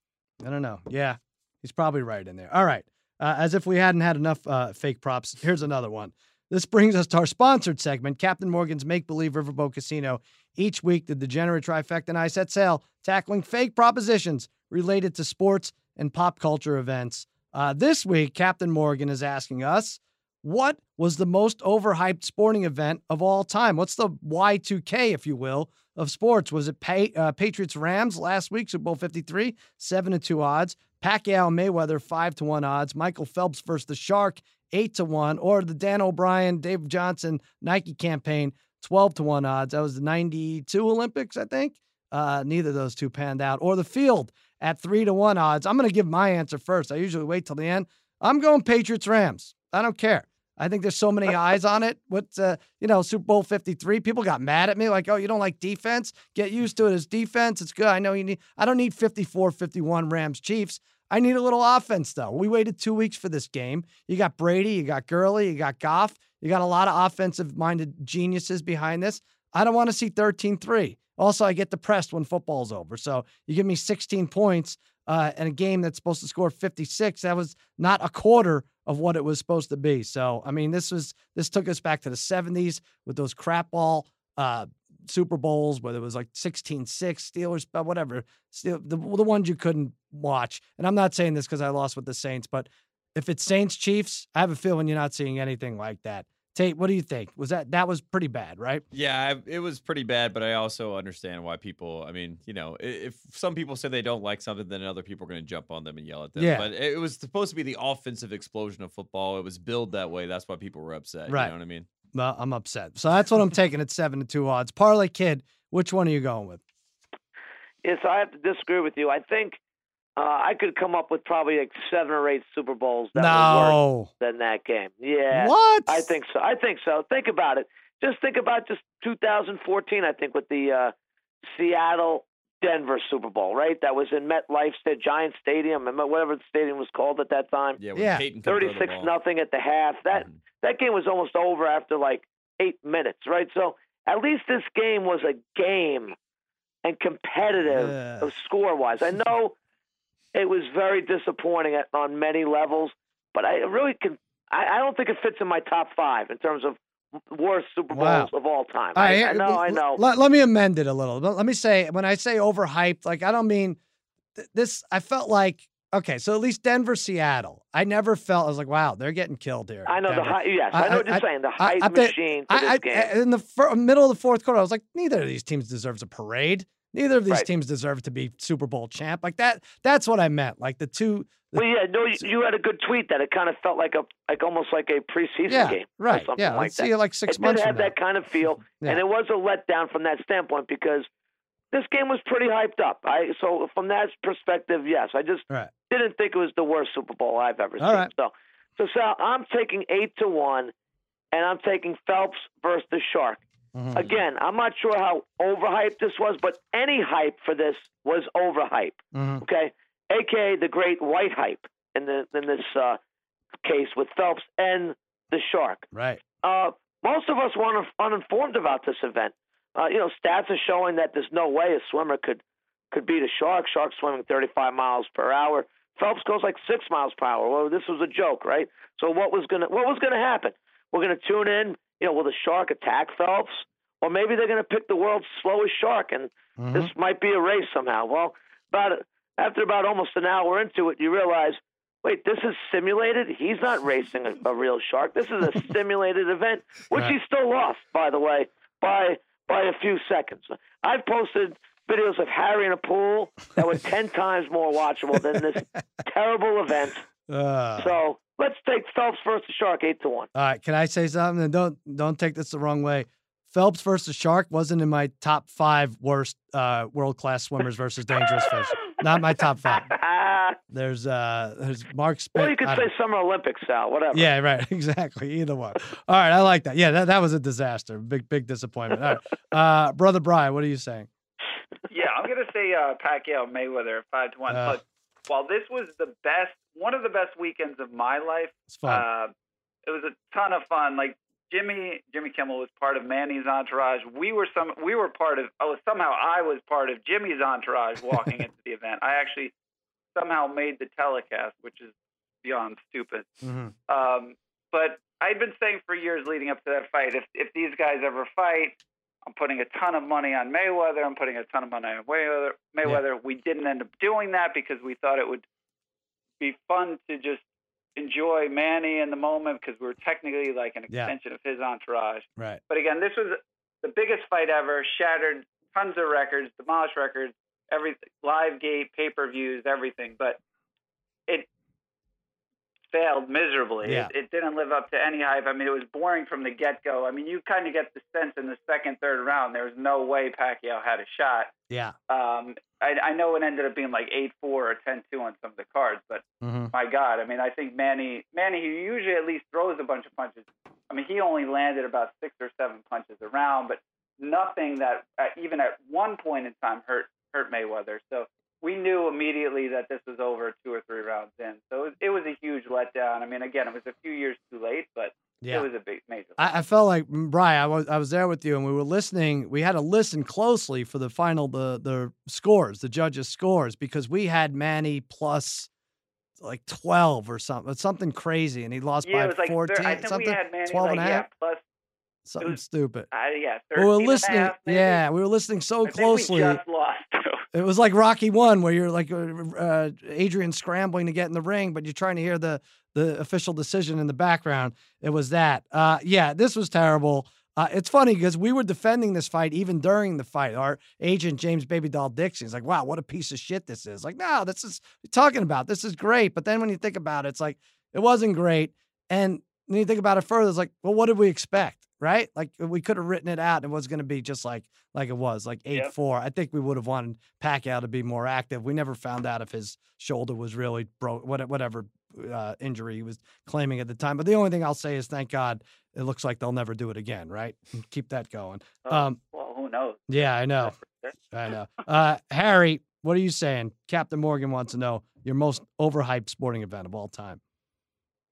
I don't know. Yeah, he's probably right in there. All right. Uh, as if we hadn't had enough uh, fake props, here's another one. This brings us to our sponsored segment, Captain Morgan's Make-Believe Riverboat Casino. Each week, the degenerate trifecta and I set sail, tackling fake propositions related to sports and pop culture events. Uh, this week, Captain Morgan is asking us, what was the most overhyped sporting event of all time? What's the Y two K, if you will, of sports? Was it pay, uh, Patriots-Rams last week, Super Bowl fifty-three, seven to two odds? Pacquiao Mayweather, five to one odds. Michael Phelps versus the Shark, eight to one. Or the Dan O'Brien, Dave Johnson, Nike campaign, twelve to one odds. That was the ninety-two Olympics, I think. Uh, neither of those two panned out. Or the field at three to one odds. I'm going to give my answer first. I usually wait till the end. I'm going Patriots-Rams. I don't care. I think there's so many eyes on it. What's, uh, you know, Super Bowl fifty-three, people got mad at me like, oh, you don't like defense? Get used to it as defense. It's good. I know you need, I don't need fifty-four fifty-one Rams Chiefs. I need a little offense, though. We waited two weeks for this game. You got Brady, you got Gurley, you got Goff. You got a lot of offensive-minded geniuses behind this. I don't want to see thirteen three. Also, I get depressed when football's over. So you give me sixteen points uh, in a game that's supposed to score fifty-six. That was not a quarter of what it was supposed to be. So, I mean, this was this took us back to the seventies with those crap ball uh, Super Bowls, whether it was like sixteen six, Steelers, whatever, Steel, the, the ones you couldn't watch. And I'm not saying this because I lost with the Saints, but if it's Saints-Chiefs, I have a feeling you're not seeing anything like that. Tate, what do you think? Was that that was pretty bad, right? Yeah, I, it was pretty bad, but I also understand why people. I mean, you know, if some people say they don't like something, then other people are going to jump on them and yell at them. Yeah. But it was supposed to be the offensive explosion of football. It was billed that way. That's why people were upset. Right. You know what I mean? Well, I'm upset. So that's what I'm taking at seven to two odds. Parlay Kid, which one are you going with? Yes, yeah, so I have to disagree with you. I think uh, I could come up with probably like seven or eight Super Bowls that no. were worse than that game. Yeah. What? I think so. I think so. Think about it. Just think about just two thousand fourteen, I think, with the uh, Seattle-Denver Super Bowl, right? That was in MetLife, the Giant Stadium, whatever the stadium was called at that time. Yeah, yeah. thirty-six nothing at the half. That, mm-hmm. that game was almost over after like eight minutes, right? So at least this game was a game and competitive yeah. score-wise. I know... It was very disappointing at, on many levels, but I really can. I, I don't think it fits in my top five in terms of worst Super Bowls wow. of all time. All right, I, I know, I know. Let, let me amend it a little. Let me say, when I say overhyped, like I don't mean th- this. I felt like Okay, so at least Denver, Seattle. I never felt, I was like, wow, they're getting killed here. I know, Denver. the high, yes, I, I know what you're I, saying, the hype I, I, machine I, for this I, game. In the fir- middle of the fourth quarter, I was like, neither of these teams deserves a parade. Neither of these right. teams deserve to be Super Bowl champ. Like that, that's what I meant. Like the two. The, well, yeah, no, you, you had a good tweet that it kind of felt like a, like almost like a preseason yeah, game. Right. Or something yeah. Like I'd that. See you like six it months. It did have now. that kind of feel. Yeah. And it was a letdown from that standpoint because this game was pretty hyped up. I, so from that perspective, yes, I just right. didn't think it was the worst Super Bowl I've ever All seen. Right. So, so Sal, I'm taking eight to one and I'm taking Phelps versus the Shark. Mm-hmm. Again, I'm not sure how overhyped this was, but any hype for this was overhype. Mm-hmm. Okay, A K A the great white hype in the in this uh, case with Phelps and the Shark. Right. Uh, most of us were uninformed about this event. Uh, you know, stats are showing that there's no way a swimmer could could beat a shark. Shark swimming thirty-five miles per hour. Phelps goes like six miles per hour. Well, this was a joke, right? So what was gonna what was gonna happen? We're gonna tune in. You know, will the shark attack Phelps? Or maybe they're going to pick the world's slowest shark, and mm-hmm. this might be a race somehow. Well, about after about almost an hour into it, you realize, wait, this is simulated? He's not racing a, a real shark. This is a simulated event, which right. he still lost, by the way, by by a few seconds. I've posted videos of Harry in a pool that were ten times more watchable than this terrible event. Uh. So... let's take Phelps versus Shark eight to one. All right, can I say something? Don't don't take this the wrong way. Phelps versus Shark wasn't in my top five worst uh, world class swimmers versus dangerous fish. Not my top five. There's uh, there's Mark Spitz. Well, you could say Summer Olympics, Sal. Whatever. Yeah, right. Exactly. Either one. All right, I like that. Yeah, that, that was a disaster. Big big disappointment. All right, uh, brother Brian, what are you saying? Yeah, I'm gonna say uh, Pacquiao Mayweather five to one. Uh, but while this was the best. One of the best weekends of my life. It's fun. Uh, it was a ton of fun. Like Jimmy, Jimmy Kimmel was part of Manny's entourage. We were some. We were part of. Oh, somehow I was part of Jimmy's entourage walking into the event. I actually somehow made the telecast, which is beyond stupid. Mm-hmm. Um, but I'd been saying for years leading up to that fight, if if these guys ever fight, I'm putting a ton of money on Mayweather. I'm putting a ton of money on Mayweather. Mayweather. Yeah. We didn't end up doing that because we thought it would be fun to just enjoy Manny in the moment because we were technically like an extension yeah. of his entourage. Right. But again, this was the biggest fight ever, shattered tons of records, demolished records, every live gate, pay-per-views, everything. But it failed miserably. Yeah. It, it didn't live up to any hype. I mean, it was boring from the get-go. I mean, you kind of get the sense in the second, third round, there was no way Pacquiao had a shot. Yeah. Um, I, I know it ended up being like eight four or ten two on some of the cards, but mm-hmm. my God, I mean, I think Manny, Manny, who usually at least throws a bunch of punches, I mean, he only landed about six or seven punches a round, but nothing that uh, even at one point in time hurt hurt Mayweather. So we knew immediately that this was over two or three rounds in. So it was, it was a huge letdown. I mean, again, it was a few years too late, but yeah. it was a big major. I, I felt like, Brian, I was I was there with you, and we were listening. We had to listen closely for the final, the the scores, the judges' scores, because we had Manny plus like twelve or something, something crazy, and he lost yeah, by it was like fourteen. thirty, I think something, we had Manny twelve like, and a half. Yeah, plus, something was, stupid. Uh, yeah, we were listening. Half, yeah, we were listening so I closely. Think we just lost. It was like Rocky One, where you're like uh, Adrian scrambling to get in the ring, but you're trying to hear the the official decision in the background. It was that. Uh, yeah, this was terrible. Uh, it's funny because we were defending this fight even during the fight. Our agent, James Baby Doll Dixie, is like, wow, what a piece of shit this is. Like, no, this is what you're talking about. This is great. But then when you think about it, it's like, it wasn't great. And then you think about it further, it's like, well, what did we expect? Right? Like we could have written it out and it was going to be just like, like it was like eight, yep. four. I think we would have wanted Pacquiao to be more active. We never found out if his shoulder was really broke, whatever uh, injury he was claiming at the time. But the only thing I'll say is thank God it looks like they'll never do it again. Right. Keep that going. Uh, um, well, who knows? Yeah, I know. I know. Uh, Harry, what are you saying? Captain Morgan wants to know your most overhyped sporting event of all time.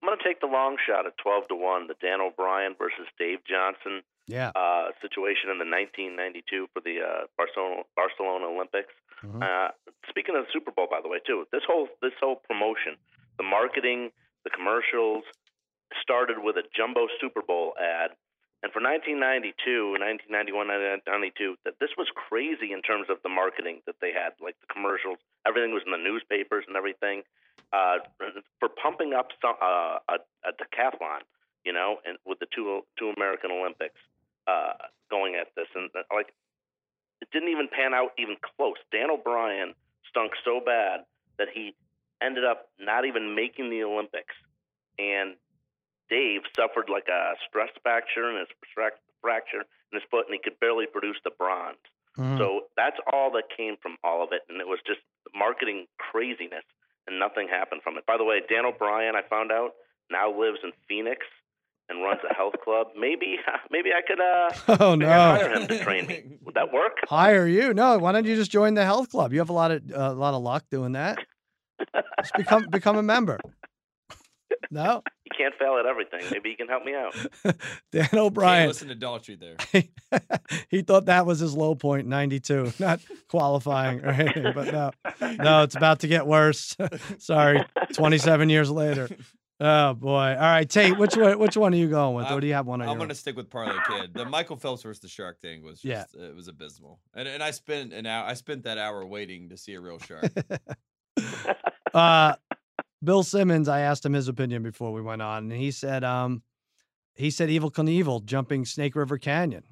I'm going to take the long shot at twelve to one, the Dan O'Brien versus Dave Johnson yeah. uh, situation in the nineteen ninety-two for the uh, Barcelona, Barcelona Olympics. Mm-hmm. Uh, speaking of the Super Bowl, by the way, too, this whole this whole promotion, the marketing, the commercials, started with a jumbo Super Bowl ad. And for nineteen ninety-two, nineteen ninety-one, nineteen ninety-two, that this was crazy in terms of the marketing that they had, like the commercials. Everything was in the newspapers and everything. uh, for pumping up some, uh, a, a decathlon, you know, and with the two two American Olympics uh, going at this, and like it didn't even pan out even close. Dan O'Brien stunk so bad that he ended up not even making the Olympics, and Dave suffered like a stress fracture and his fracture in his foot, and he could barely produce the bronze. Mm. So that's all that came from all of it, and it was just marketing craziness, and nothing happened from it. By the way, Dan O'Brien, I found out, now lives in Phoenix and runs a health club. Maybe, maybe I could uh, oh, no. hire him to train me. Would that work? Hire you? No. Why don't you just join the health club? You have a lot of uh, a lot of luck doing that. Just become become a member. No. You can't fail at everything. Maybe you can help me out. Dan O'Brien. Can't listen to adultery there. He thought that was his low point, ninety-two. Not qualifying or anything, but no. No, it's about to get worse. Sorry, twenty-seven years later. Oh, boy. All right, Tate, which one, which one are you going with? I'm, or do you have one on I'm going to stick with Parlay Kid. The Michael Phelps versus the Shark thing was just, yeah. It was abysmal. And and I spent an hour, I spent that hour waiting to see a real shark. uh, Bill Simmons, I asked him his opinion before we went on, and he said, um, he said Evel Knievel jumping Snake River Canyon,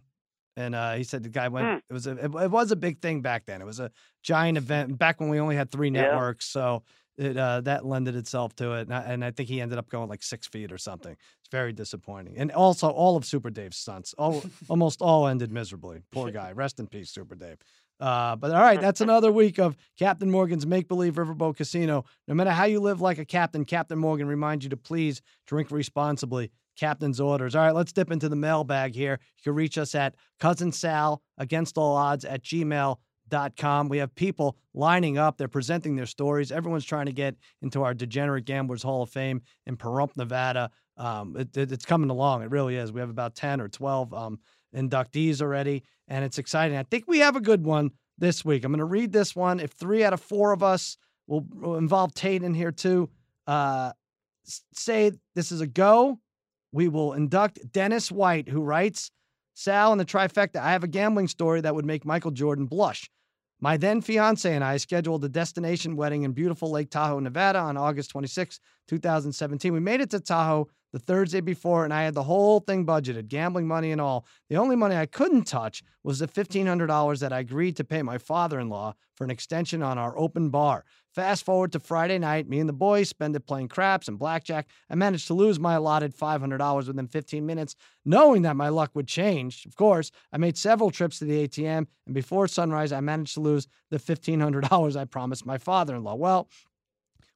and uh, he said the guy went. Mm. It was a it, it was a big thing back then. It was a giant event back when we only had three networks, yeah. so it uh, that lended itself to it. And I, and I think he ended up going like six feet or something. It's very disappointing. And also all of Super Dave's stunts, all almost all ended miserably. Poor guy. Rest in peace, Super Dave. Uh, but all right, that's another week of Captain Morgan's Make-Believe Riverboat Casino. No matter how you live like a captain, Captain Morgan reminds you to please drink responsibly. Captain's orders. All right, let's dip into the mailbag here. You can reach us at Cousin Sal, Against All Odds, at gmail dot com. We have people lining up. They're presenting their stories. Everyone's trying to get into our Degenerate Gamblers Hall of Fame in Pahrump, Nevada. Um, it, it, it's coming along. It really is. We have about ten or twelve um, inductees already, and it's exciting. I think we have a good one this week. I'm going to read this one. If three out of four of us will we'll involve Tate in here too, uh, say this is a go, we will induct Dennis White, who writes, Sal and the trifecta, I have a gambling story that would make Michael Jordan blush. My then fiance and I scheduled a destination wedding in beautiful Lake Tahoe, Nevada on August twenty-sixth, two thousand seventeen. We made it to Tahoe the Thursday before, and I had the whole thing budgeted, gambling money and all. The only money I couldn't touch was the fifteen hundred dollars that I agreed to pay my father-in-law for an extension on our open bar. Fast forward to Friday night, me and the boys spend it playing craps and blackjack. I managed to lose my allotted five hundred dollars within fifteen minutes, knowing that my luck would change. Of course, I made several trips to the A T M, and before sunrise, I managed to lose the fifteen hundred dollars I promised my father-in-law. Well,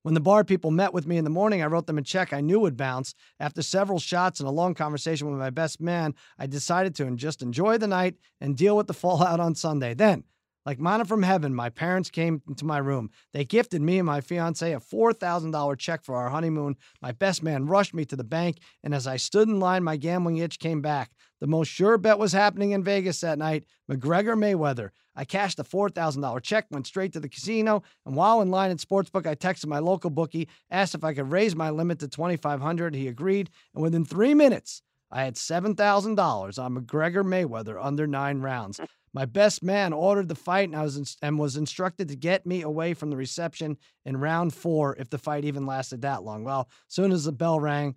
when the bar people met with me in the morning, I wrote them a check I knew would bounce. After several shots and a long conversation with my best man, I decided to just enjoy the night and deal with the fallout on Sunday. Then, like manna from heaven, my parents came into my room. They gifted me and my fiancé a four thousand dollars check for our honeymoon. My best man rushed me to the bank, and as I stood in line, my gambling itch came back. The most sure bet was happening in Vegas that night, McGregor Mayweather. I cashed the four thousand dollars check, went straight to the casino, and while in line at Sportsbook, I texted my local bookie, asked if I could raise my limit to twenty-five hundred dollars. He agreed, and within three minutes, I had seven thousand dollars on McGregor Mayweather under nine rounds. My best man ordered the fight, and I was in, and was instructed to get me away from the reception in round four if the fight even lasted that long. Well, as soon as the bell rang,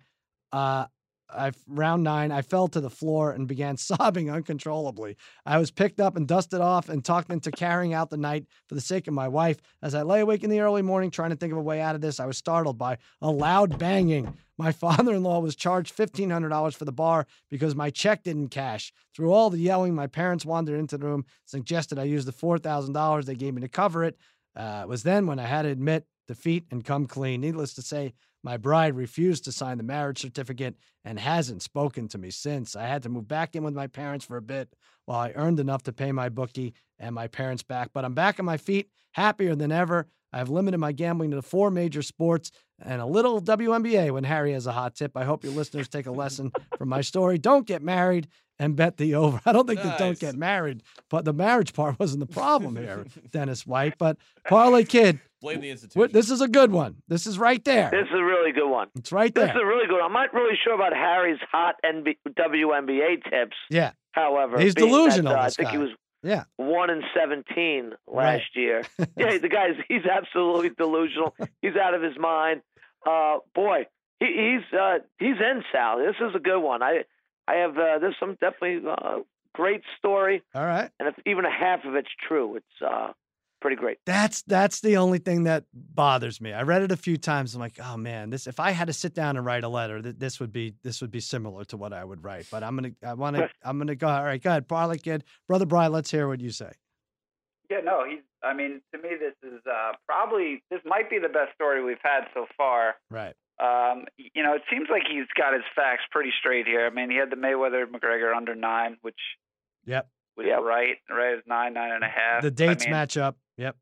uh, I, round nine, I fell to the floor and began sobbing uncontrollably. I was picked up and dusted off and talked into carrying out the night for the sake of my wife. As I lay awake in the early morning trying to think of a way out of this, I was startled by a loud banging. My father-in-law was charged fifteen hundred dollars for the bar because my check didn't cash. Through all the yelling, my parents wandered into the room, suggested I use the four thousand dollars they gave me to cover it. Uh, it was then when I had to admit defeat and come clean. Needless to say, my bride refused to sign the marriage certificate and hasn't spoken to me since. I had to move back in with my parents for a bit while I earned enough to pay my bookie and my parents back. But I'm back on my feet, happier than ever. I've limited my gambling to the four major sports and a little W N B A when Harry has a hot tip. I hope your listeners take a lesson from my story. Don't get married and bet the over. I don't think nice. That don't get married, but the marriage part wasn't the problem here, Dennis White. But Parlay Kid, blame the institution. This is a good one. This is right there. This is a really good one. It's right there. This is a really good one. I'm not really sure about Harry's hot N B W N B A tips. Yeah. However, he's delusional. That, uh, I think guy. he was. Yeah. One and seventeen last right. year. Yeah, the guy's he's absolutely delusional. He's out of his mind. Uh, boy, he, he's uh, he's in, Sal. This is a good one. I I have uh, this some definitely uh, great story. All right. And if even a half of it's true, it's uh, pretty great. That's that's the only thing that bothers me. I read it a few times. I'm like, oh man, this. If I had to sit down and write a letter, th- this would be this would be similar to what I would write. But I'm gonna I want to I'm gonna go. All right, go ahead, Barley Kid, brother Brian. Let's hear what you say. Yeah, no, he's. I mean, to me, this is uh, probably this might be the best story we've had so far. Right. Um, you know, it seems like he's got his facts pretty straight here. I mean, he had the Mayweather McGregor under nine, which. Yep. Was yeah, right. Right is nine, nine and a half. The dates I mean, match up. Yep.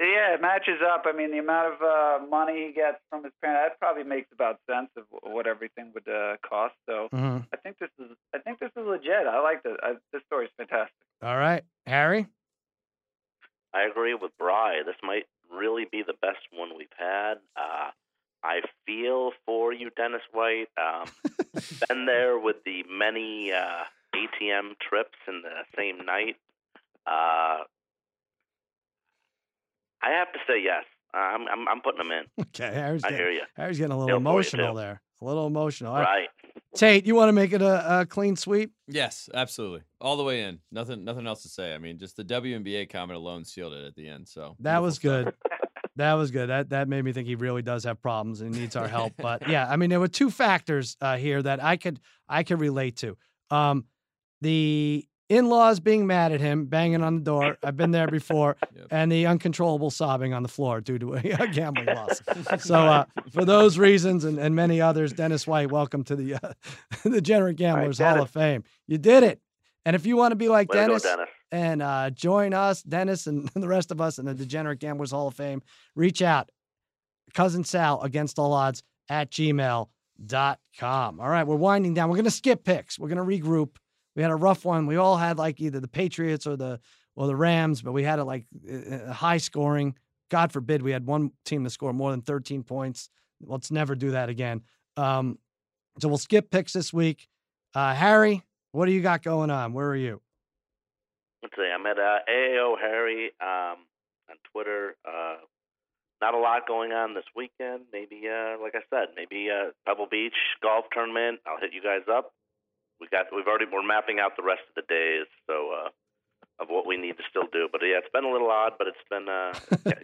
Yeah, it matches up. I mean, the amount of uh, money he gets from his parents, that probably makes about sense of what everything would uh, cost. So mm-hmm. I think this is, I think this is legit. I like this. I, this story's fantastic. All right, Harry. I agree with Bri. This might really be the best one we've had. Uh, I feel for you, Dennis White. Um, been there with the many. Uh, A T M trips in the same night. Uh, I have to say yes. I'm I'm, I'm putting them in. Okay, Harry's I getting, hear you. Harry's getting a little They'll emotional there. A little emotional. Right. right. Tate, you want to make it a, a clean sweep? Yes, absolutely. All the way in. Nothing nothing else to say. I mean, just the W N B A comment alone sealed it at the end. So that was good. That was good. That that made me think he really does have problems and needs our help. But yeah, I mean, there were two factors uh, here that I could I could relate to. Um, The in-laws being mad at him, banging on the door. I've been there before. Yep. And the uncontrollable sobbing on the floor due to a gambling loss. So uh, for those reasons and, and many others, Dennis White, welcome to the uh, the Degenerate Gamblers right, Hall of Fame. You did it. And if you want to be like Dennis, go, Dennis and uh, join us, Dennis and the rest of us in the Degenerate Gamblers Hall of Fame, reach out. Cousin Sal, Against All Odds, at gmail dot com. All right, we're winding down. We're going to skip picks. We're going to regroup. We had a rough one. We all had like either the Patriots or the or the Rams, but we had it like uh, high scoring. God forbid we had one team to score more than thirteen points. Let's never do that again. Um, so we'll skip picks this week. Uh, Harry, what do you got going on? Where are you? Let's see. I'm at uh, A A O Harry um, on Twitter. Uh, not a lot going on this weekend. Maybe, uh, like I said, maybe uh, Pebble Beach golf tournament. I'll hit you guys up. We got. We've already. We're mapping out the rest of the days, so uh, of what we need to still do. But yeah, it's been a little odd, but it's been. Uh,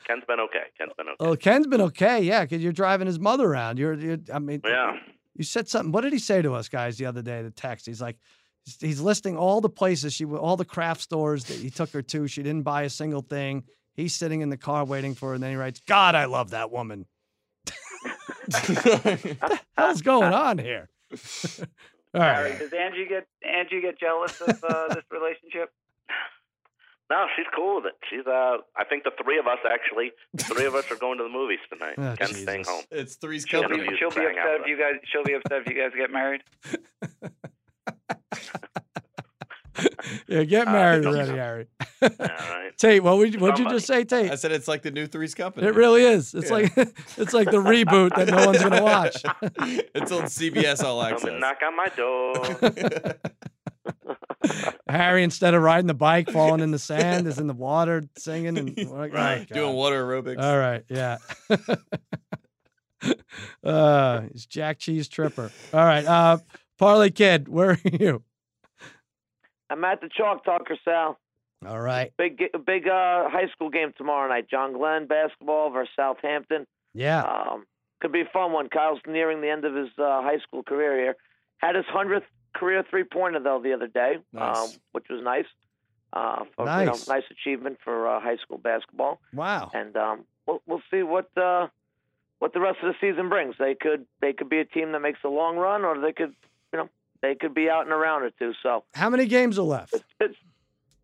Ken's been okay. Ken's been okay. Oh, Ken's been okay. Yeah, because you're driving his mother around. You're. you're I mean. Yeah. You said something. What did he say to us guys the other day? The text. He's like, he's listing all the places she, all the craft stores that he took her to. She didn't buy a single thing. He's sitting in the car waiting for her, and then he writes, "God, I love that woman." What the hell's going on here? All right. Does Angie get Angie get jealous of uh, this relationship? No, she's cool with it. She's uh, I think the three of us actually, the three of us are going to the movies tonight. Oh, Ken's staying home. It's Three's Company. She'll, she'll be upset if you guys. She'll be upset if you guys get married. Yeah, get married uh, already, Harry. All right. Tate, what would you, what'd you just say, Tate? I said it's like the new Three's Company. It really is. It's yeah. like it's like the reboot that no one's going to watch. It's on C B S All Access. Come and knock on my door. Harry, instead of riding the bike, falling in the sand, is in the water singing and right, oh, doing water aerobics. All right, yeah. uh, he's Jack Cheese Tripper. All right, uh, Parley Kid, where are you? I'm at the Chalk Talker, Sal. All right. Big big uh, high school game tomorrow night. John Glenn basketball versus Southampton. Yeah. Um, could be a fun one. Kyle's nearing the end of his uh, high school career here. Had his hundredth career three-pointer, though, the other day, nice. um, which was nice. Uh, for, nice. You know, nice achievement for uh, high school basketball. Wow. And um, we'll, we'll see what uh, what the rest of the season brings. They could they could be a team that makes a long run, or they could, you know, they could be out in a round or two. So, how many games are left? It's, it's,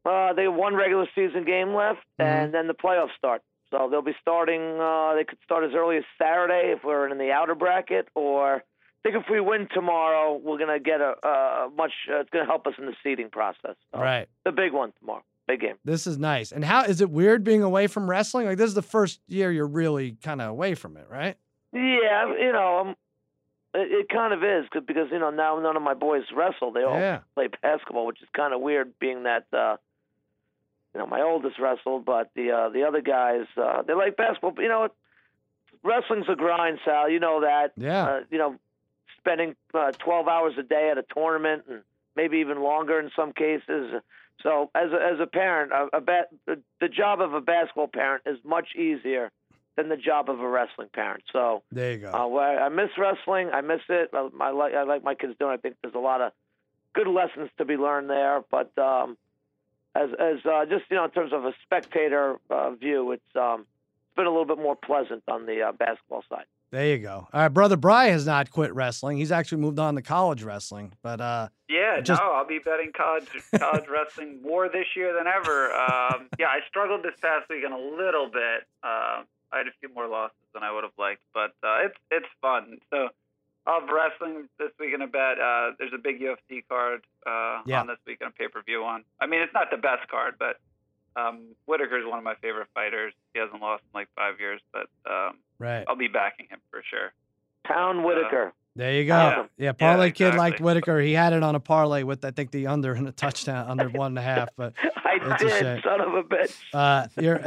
uh, they have one regular season game left, mm-hmm. and then the playoffs start. So they'll be starting. Uh, they could start as early as Saturday if we're in the outer bracket, or I think if we win tomorrow, we're gonna get a uh, much. Uh, it's gonna help us in the seeding process. So right, the big one tomorrow, big game. This is nice. And how is it weird being away from wrestling? Like this is the first year you're really kind of away from it, right? Yeah, you know. I'm, It kind of is because, you know, now none of my boys wrestle. They all yeah. play basketball, which is kind of weird being that, uh, you know, my oldest wrestled, but the uh, the other guys, uh, they like basketball. But, you know, wrestling's a grind, Sal. You know that. Yeah. Uh, you know, spending uh, twelve hours a day at a tournament, and maybe even longer in some cases. So as a, as a parent, a, a ba- the job of a basketball parent is much easier than the job of a wrestling parent. So there you go. Uh, well, I miss wrestling. I miss it. I, I like I like my kids doing. I think there's a lot of good lessons to be learned there. But um, as as uh, just you know, in terms of a spectator uh, view, it's um, it's been a little bit more pleasant on the uh, basketball side. There you go. All right, brother Bry has not quit wrestling. He's actually moved on to college wrestling. But uh, yeah, just... no, I'll be betting college college wrestling more this year than ever. Um, yeah, I struggled this past weekend a little bit. Uh, I had a few more losses than I would have liked, but uh, it's it's fun. So I'll have wrestling this weekend. I bet uh, there's a big U F C card uh, yeah. on this weekend, a pay-per-view one. I mean, it's not the best card, but um, Whitaker's one of my favorite fighters. He hasn't lost in like five years, but um, right. I'll be backing him for sure. Pound Whitaker. Uh, there you go. Yeah, yeah parlay yeah, exactly. Kid liked Whitaker. He had it on a parlay with, I think, the under and a touchdown, under one and a half. But I did, son of a bitch. Uh, you're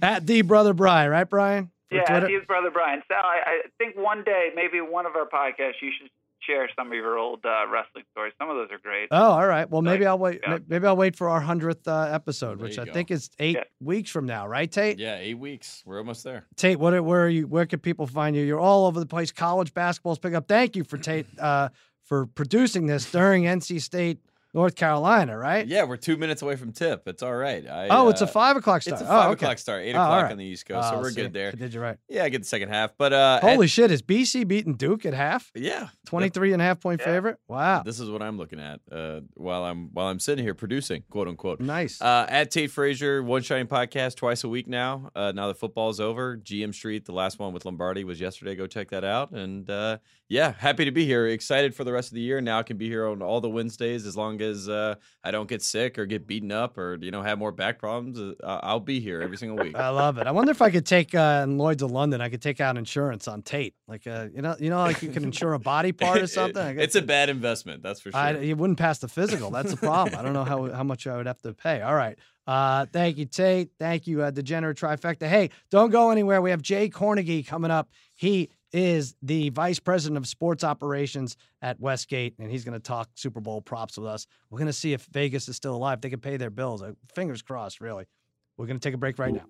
at the brother Brian, right, Brian? For yeah, Twitter? At the brother Brian. Sal, I, I think one day, maybe one of our podcasts, you should share some of your old uh, wrestling stories. Some of those are great. Oh, all right. Well, maybe so, I'll wait. Yeah. Maybe I'll wait for our hundredth uh, episode, there which I go. think is eight yeah. weeks from now, right, Tate? Yeah, eight weeks. We're almost there. Tate, what? Are, where are you? Where can people find you? You're all over the place. College basketball's pick up. Thank you for Tate uh, for producing this during N C State, North Carolina, right? Yeah, we're two minutes away from tip. It's all right. I, oh, it's uh, a five o'clock start. It's a five oh, okay. o'clock start. Eight oh, o'clock right. on the East Coast, so oh, we're see. good there. Did you right? Yeah, I get the second half. But uh, holy at, shit, is B C beating Duke at half? Yeah, twenty-three and a half point yeah. favorite. Wow, this is what I'm looking at uh, while I'm while I'm sitting here producing, quote unquote. Nice. Uh, at Tate Frazier, One Shining Podcast twice a week now. Uh, now that football's over, G M Street, the last one with Lombardi was yesterday. Go check that out. And uh, yeah, happy to be here. Excited for the rest of the year. Now I can be here on all the Wednesdays as long as uh, I don't get sick or get beaten up or, you know, have more back problems, uh, I'll be here every single week. I love it. I wonder if I could take uh, in Lloyd's of London, I could take out insurance on Tate. Like, uh, you know, you know, like you can insure a body part or something. I guess it's a bad investment. That's for sure. I, it wouldn't pass the physical. That's the problem. I don't know how, how much I would have to pay. All right. Uh, thank you, Tate. Thank you, uh, Degenerate Trifecta. Hey, don't go anywhere. We have Jay Cornegy coming up. He is the vice president of sports operations at Westgate, and he's going to talk Super Bowl props with us. We're going to see if Vegas is still alive. They can pay their bills. Fingers crossed, really. We're going to take a break right now.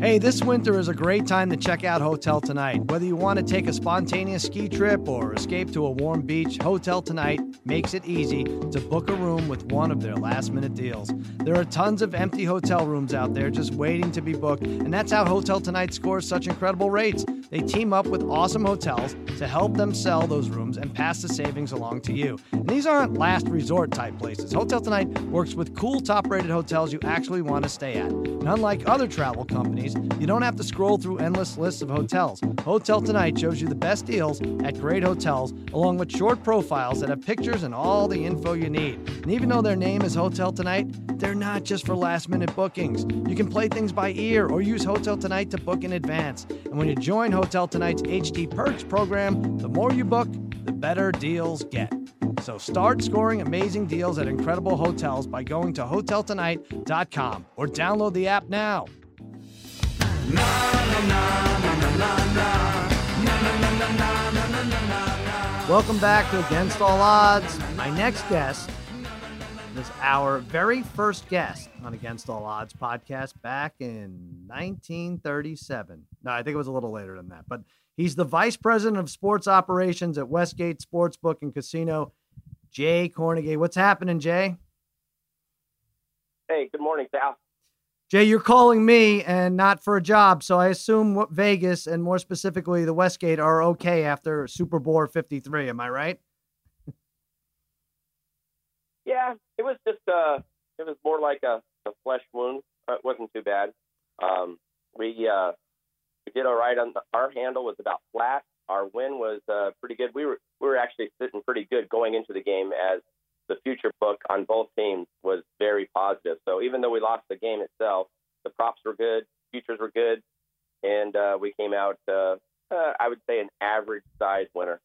Hey, this winter is a great time to check out Hotel Tonight. Whether you want to take a spontaneous ski trip or escape to a warm beach, Hotel Tonight makes it easy to book a room with one of their last-minute deals. There are tons of empty hotel rooms out there just waiting to be booked, and that's how Hotel Tonight scores such incredible rates. They team up with awesome hotels to help them sell those rooms and pass the savings along to you. And these aren't last resort type places. Hotel Tonight works with cool top-rated hotels you actually want to stay at. And unlike other travel companies, you don't have to scroll through endless lists of hotels. Hotel Tonight shows you the best deals at great hotels, along with short profiles that have pictures and all the info you need. And even though their name is Hotel Tonight, they're not just for last-minute bookings. You can play things by ear or use Hotel Tonight to book in advance. And when you join Hotel Tonight's H T Perks program, the more you book, the better deals get. So start scoring amazing deals at incredible hotels by going to hotel tonight dot com or download the app now. Welcome back to Against All Odds. My next guest was our very first guest on Against All Odds podcast back in nineteen thirty-seven. No, I think it was a little later than that, but he's the vice president of sports operations at Westgate Sportsbook and Casino, Jay Cornegy. What's happening, Jay? Hey, good morning, Sal. Jay, you're calling me and not for a job, so I assume what Vegas and more specifically the Westgate are okay after Super Bowl fifty-three. Am I right? Yeah, it was just uh, it was more like a, a flesh wound. It wasn't too bad. Um, we uh, we did all right. On the, our handle was about flat. Our win was uh, pretty good. We were we were actually sitting pretty good going into the game as the future book on both teams was very positive. So even though we lost the game itself, the props were good, futures were good, and uh, we came out, uh, uh, I would say, an average-sized winner.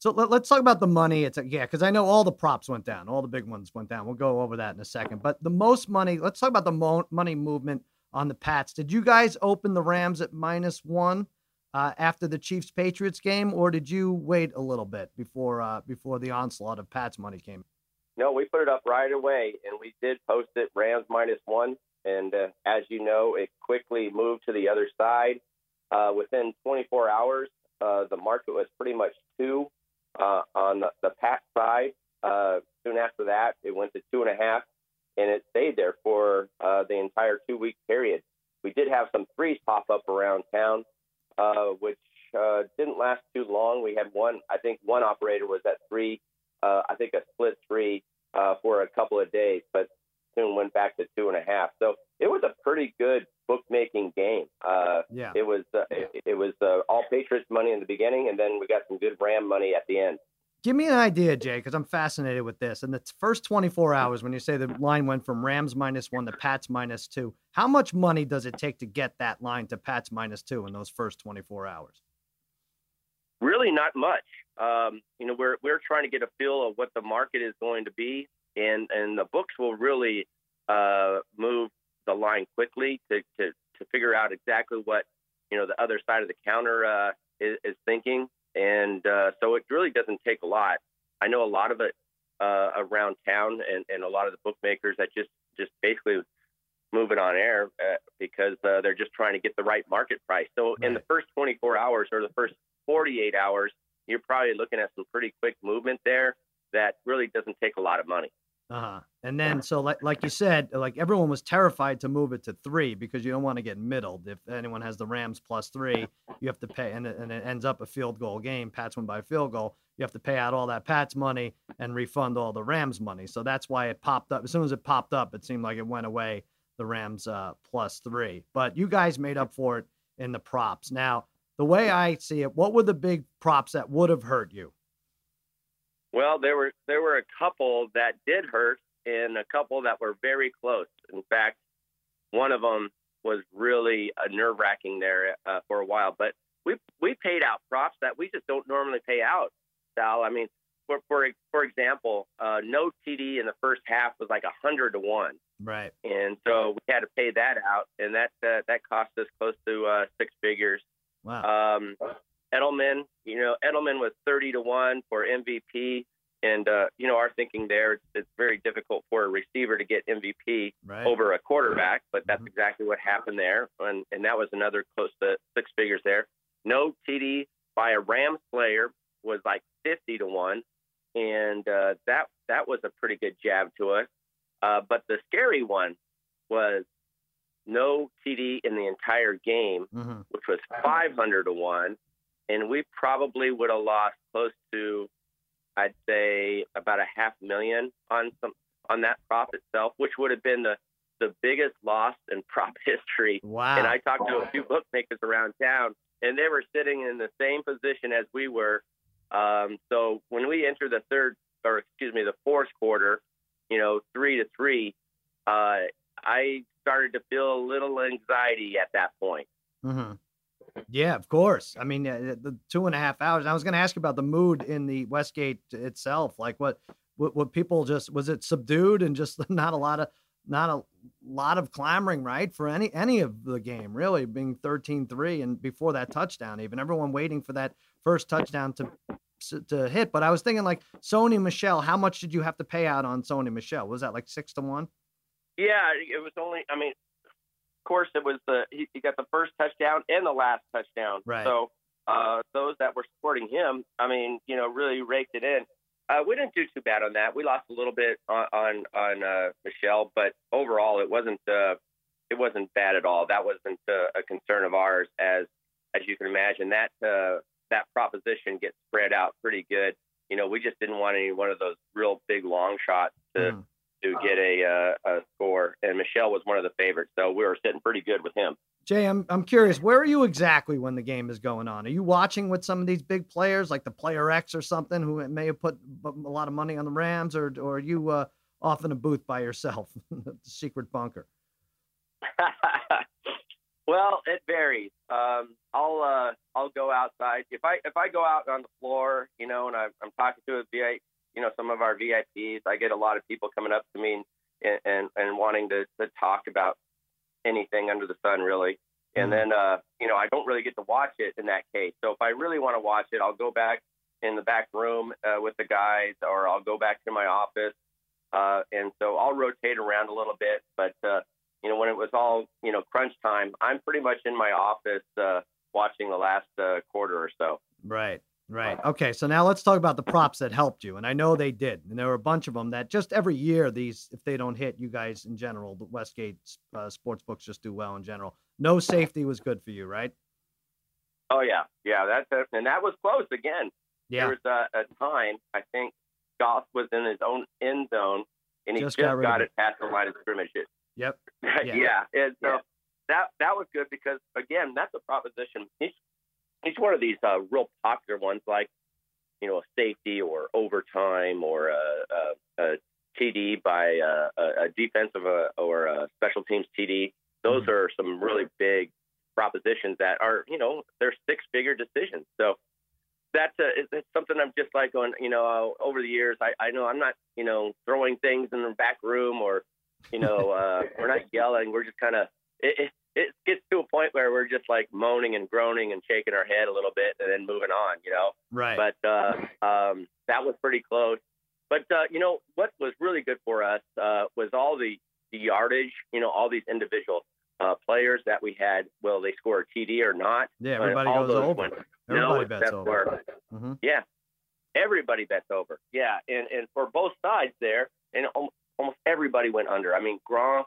So let, let's talk about the money. It's a, yeah, because I know all the props went down. All the big ones went down. We'll go over that in a second. But the most money, let's talk about the mo- money movement on the Pats. Did you guys open the Rams at minus one uh, after the Chiefs-Patriots game, or did you wait a little bit before uh, before the onslaught of Pats money came? No, we put it up right away, and we did post it, Rams minus one. And uh, as you know, it quickly moved to the other side. Uh, within twenty-four hours, uh, the market was pretty much two. Uh, on the, the Pat side, uh, soon after that, it went to two and a half, and it stayed there for uh, the entire two-week period. We did have some threes pop up around town, uh, which uh, didn't last too long. We had one, I think one operator was at three, uh, I think a split three uh, for a couple of days, but soon went back to two and a half. So it was a pretty good bookmaking game. Uh, yeah. It was uh, yeah. it, it was uh, all Patriots money in the beginning, and then we got some good Ram money at the end. Give me an idea, Jay, because I'm fascinated with this. In the first twenty-four hours, when you say the line went from Rams minus one to Pats minus two, how much money does it take to get that line to Pats minus two in those first twenty-four hours? Really not much. Um, you know, we're we're trying to get a feel of what the market is going to be, and, and the books will really uh, move the line quickly to, to, to figure out exactly what, you know, the other side of the counter uh, is, is thinking. And uh, so it really doesn't take a lot. I know a lot of it uh, around town and, and a lot of the bookmakers that just, just basically move it on air uh, because uh, they're just trying to get the right market price. So in the first twenty-four hours or the first forty-eight hours, you're probably looking at some pretty quick movement there that really doesn't take a lot of money. Uh-huh. And then, so like, like you said, like everyone was terrified to move it to three because you don't want to get middled. If anyone has the Rams plus three, you have to pay, and it, and it ends up a field goal game. Pats win by a field goal. You have to pay out all that Pats money and refund all the Rams money. So that's why it popped up. As soon as it popped up, it seemed like it went away, the Rams uh, plus three. But you guys made up for it in the props. Now, the way I see it, what were the big props that would have hurt you? Well, there were there were a couple that did hurt and a couple that were very close. In fact, one of them was really uh, nerve-wracking there uh, for a while. But we we paid out props that we just don't normally pay out, Sal. I mean, for for, for example, uh, no T D in the first half was like one hundred to one. Right. And so we had to pay that out, and that uh, that cost us close to uh, six figures. Wow. Um, Edelman, you know, Edelman was thirty to one for M V P. And, uh, you know, our thinking there, it's, it's very difficult for a receiver to get M V P right. over a quarterback, but that's mm-hmm. exactly what happened there. And, and that was another close to six figures there. No T D by a Rams player was like fifty to one. And uh, that, that was a pretty good jab to us. Uh, but the scary one was no T D in the entire game, mm-hmm. which was five hundred to one. And we probably would have lost close to, I'd say, about a half million on some on that prop itself, which would have been the, the biggest loss in prop history. Wow. And I talked to a few bookmakers around town, and they were sitting in the same position as we were. Um, so when we entered the third, or excuse me, the fourth quarter, you know, three to three, uh, I started to feel a little anxiety at that point. Mm-hmm. Yeah, of course. I mean, uh, the two and a half hours. I was going to ask about the mood in the Westgate itself. Like, what, what, what people just was it subdued and just not a lot of, not a lot of clamoring, right? For any any of the game, really being thirteen three and before that touchdown, even everyone waiting for that first touchdown to to hit. But I was thinking, like Sony Michelle, how much did you have to pay out on Sony Michelle? Was that like six to one? Yeah, it was only. I mean. course it was the he, he got the first touchdown and the last touchdown, right? So uh those that were supporting him, I mean, you know, really raked it in. Uh we didn't do too bad on that. We lost a little bit on on, on uh Michelle, but overall it wasn't uh it wasn't bad at all. That wasn't uh, a concern of ours. As as you can imagine, that uh that proposition gets spread out pretty good. You know, we just didn't want any one of those real big long shots to mm. to get a, uh, a score, and Michelle was one of the favorites, so we were sitting pretty good with him. Jay, I'm I'm curious, where are you exactly when the game is going on? Are you watching with some of these big players, like the Player X or something, who may have put a lot of money on the Rams, or or are you uh, off in a booth by yourself, the secret bunker? Well, it varies. Um, I'll uh, I'll go outside if I if I go out on the floor, you know, and I'm, I'm talking to a V I P, you know, some of our V I Ps. I get a lot of people coming up to me and and, and wanting to, to talk about anything under the sun, really. And then uh, you know, I don't really get to watch it in that case. So if I really want to watch it, I'll go back in the back room uh, with the guys, or I'll go back to my office. Uh, and so I'll rotate around a little bit, but. Uh, You know, when it was all, you know, crunch time, I'm pretty much in my office uh, watching the last uh, quarter or so. Right, right. Okay, so now let's talk about the props that helped you. And I know they did. And there were a bunch of them that just every year, these, if they don't hit, you guys in general, the Westgate uh, sports books just do well in general. No safety was good for you, right? Oh, yeah. Yeah, that's it. And that was close again. Yeah. There was a, a time, I think, Goff was in his own end zone, and he just, just got, got it past the line of scrimmage. Yep. Yeah. yeah. And so yeah. that that was good because, again, that's a proposition. Each, each one of these uh, real popular ones, like, you know, a safety or overtime or a, a, a T D by a, a defensive a, or a special teams T D, those mm-hmm. are some really big propositions that are, you know, they're six-figure decisions. So that's a, it's something I'm just like going, you know, over the years, I, I know I'm not, you know, throwing things in the back room or, you know, uh, we're not yelling. We're just kind of, it, it, it gets to a point where we're just like moaning and groaning and shaking our head a little bit and then moving on, you know? Right. But uh, um, that was pretty close. But, uh, you know, what was really good for us uh, was all the, the yardage, you know, all these individual uh, players that we had, will they score a T D or not? Yeah, everybody goes over. Everybody no, bets over. Where, mm-hmm. Yeah, everybody bets over. Yeah, and, and for both sides there, and almost everybody went under. I mean, Gronk,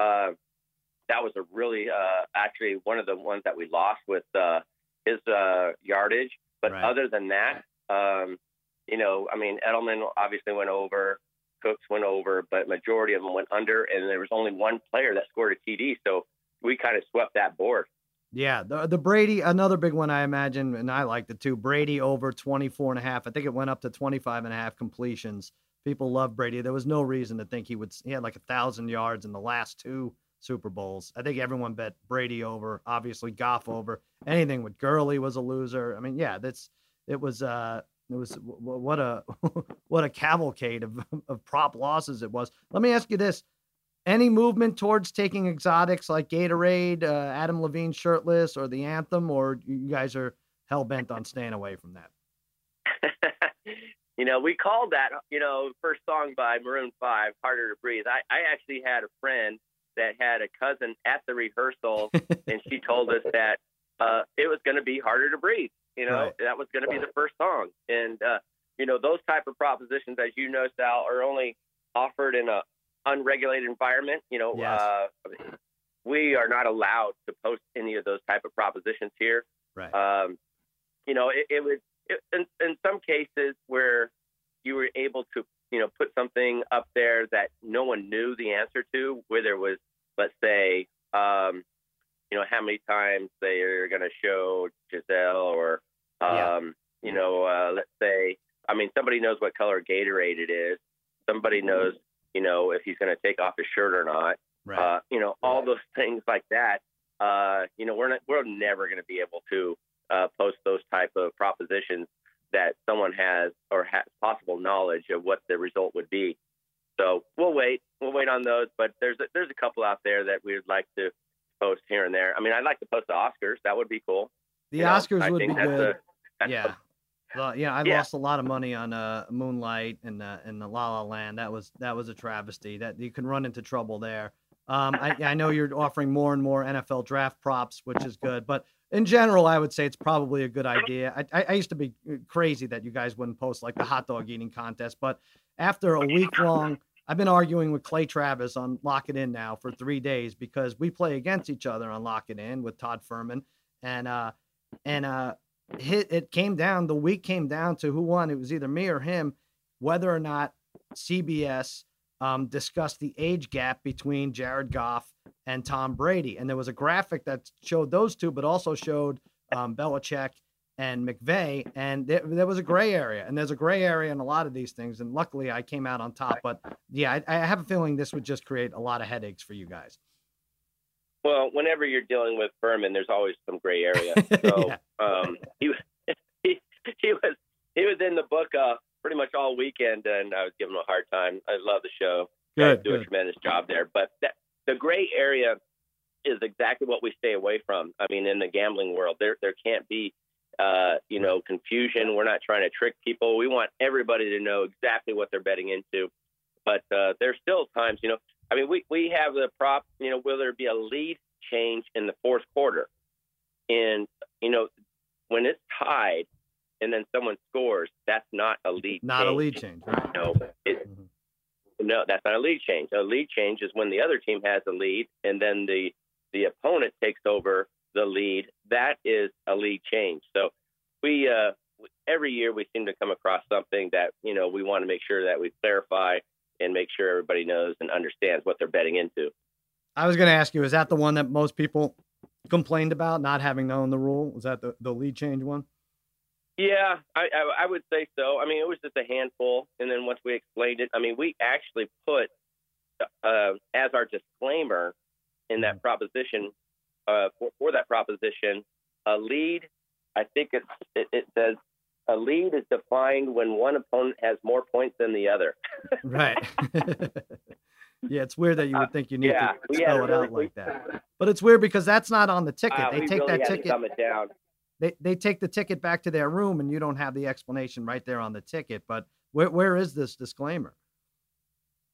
uh, that was a really, uh, actually one of the ones that we lost with uh, his uh, yardage. But right. other than that, um, you know, I mean, Edelman obviously went over, Cooks went over, but majority of them went under, and there was only one player that scored a T D. So we kind of swept that board. Yeah, the the Brady, another big one, I imagine, and I liked it too. Brady over twenty-four and a half. I think it went up to twenty-five and a half completions. People love Brady. There was no reason to think he would. He had like a thousand yards in the last two Super Bowls. I think everyone bet Brady over, obviously Goff over. Anything with Gurley was a loser. I mean, yeah, that's it was. Uh, it was what a what a cavalcade of of prop losses it was. Let me ask you this: any movement towards taking exotics like Gatorade, uh, Adam Levine shirtless, or the anthem, or you guys are hell bent on staying away from that? You know, we called that, you know, first song by Maroon five, Harder to Breathe. I, I actually had a friend that had a cousin at the rehearsal, and she told us that uh, it was going to be Harder to Breathe. You know, right. that was going to be the first song. And, uh, you know, those type of propositions, as you know, Sal, are only offered in a unregulated environment. You know, yes. uh, we are not allowed to post any of those type of propositions here. Right. Um, you know, it, it would. In, in some cases where you were able to, you know, put something up there that no one knew the answer to, where there was, let's say, um, you know, how many times they are going to show Giselle or, um, yeah. you know, uh, let's say, I mean, somebody knows what color Gatorade it is. Somebody knows, you know, if he's going to take off his shirt or not, right. uh, you know, all right. those things like that. Uh, you know, we're not, we're never going to be able to Uh, post those type of propositions that someone has or has possible knowledge of what the result would be. So we'll wait. We'll wait on those. But there's a, there's a couple out there that we would like to post here and there. I mean, I'd like to post the Oscars. That would be cool. The you Oscars know, would be good. A, that's yeah. A, well, yeah. I yeah. lost a lot of money on uh, Moonlight and uh, and the La La Land. That was that was a travesty. That you can run into trouble there. Um, I, I know you're offering more and more N F L draft props, which is good, but. In general, I would say it's probably a good idea. I, I used to be crazy that you guys wouldn't post like the hot dog eating contest, but after a week long, I've been arguing with Clay Travis on Lock It In now for three days because we play against each other on Lock It In with Todd Furman, and uh, and uh, hit, it came down. The week came down to who won. It was either me or him, whether or not C B S um, discussed the age gap between Jared Goff and Tom Brady. And there was a graphic that showed those two, but also showed um, Belichick and McVay. And there, there was a gray area, and there's a gray area in a lot of these things. And luckily I came out on top, but yeah, I, I have a feeling this would just create a lot of headaches for you guys. Well, whenever you're dealing with Berman, there's always some gray area. So yeah. um, he, he he was he was in the book uh, pretty much all weekend, and I was giving him a hard time. I love the show. Good, do good. A tremendous job there. But that, the gray area is exactly what we stay away from. I mean, in the gambling world, there there can't be, uh, you know, confusion. We're not trying to trick people. We want everybody to know exactly what they're betting into. But uh, there's still times, you know, I mean, we, we have the prop, you know, will there be a lead change in the fourth quarter? And, you know, when it's tied and then someone scores, that's not a lead not change. Not a lead change. Right? No, it, mm-hmm. no, that's not a lead change. A lead change is when the other team has a lead and then the, the opponent takes over the lead. That is a lead change. So we uh, every year we seem to come across something that, you know, we want to make sure that we clarify and make sure everybody knows and understands what they're betting into. I was going to ask you, is that the one that most people complained about, not having known the rule? Was that the, the lead change one? Yeah, I, I, I would say so. I mean, it was just a handful. And then once we explained it, I mean, we actually put uh, as our disclaimer in that proposition, uh, for, for that proposition, a lead, I think it, it, it says, a lead is defined when one opponent has more points than the other. Right. Yeah, it's weird that you would think you need uh, yeah, to spell it really out like that. But it's weird because that's not on the ticket. Uh, they take really that ticket. Down. They they take the ticket back to their room, and you don't have the explanation right there on the ticket. But where where is this disclaimer?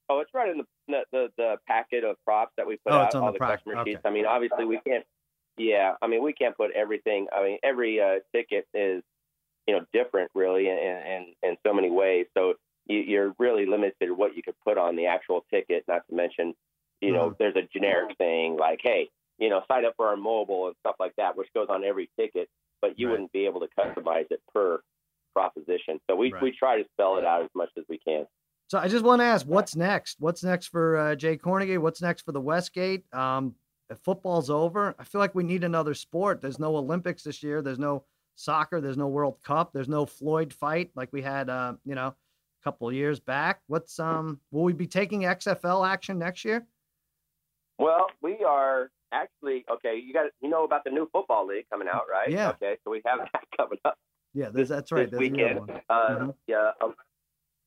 Oh, it's right in the the, the, the packet of props that we put oh, out. It's on all the, the customer okay. sheets. I mean, obviously we can't. Yeah, I mean we can't put everything. I mean every uh, ticket is, you know, different really in, in, in so many ways. So you, you're really limited to what you could put on the actual ticket, not to mention, you know, mm-hmm. there's a generic thing like, hey, you know, sign up for our mobile and stuff like that, which goes on every ticket, but you right. wouldn't be able to customize it per proposition. So we, right. we try to spell it out as much as we can. So I just want to ask, what's next? What's next for uh, Jay Cornegay? What's next for the Westgate? Um, if football's over, I feel like we need another sport. There's no Olympics this year. There's no soccer, there's no World Cup, there's no Floyd fight like we had uh you know a couple of years back. What's um will we be taking X F L action next year? Well, we are actually okay you got you know about the new football league coming out, right? Yeah, okay, so we have that coming up. Yeah, there's, that's right, this weekend. uh mm-hmm. yeah um,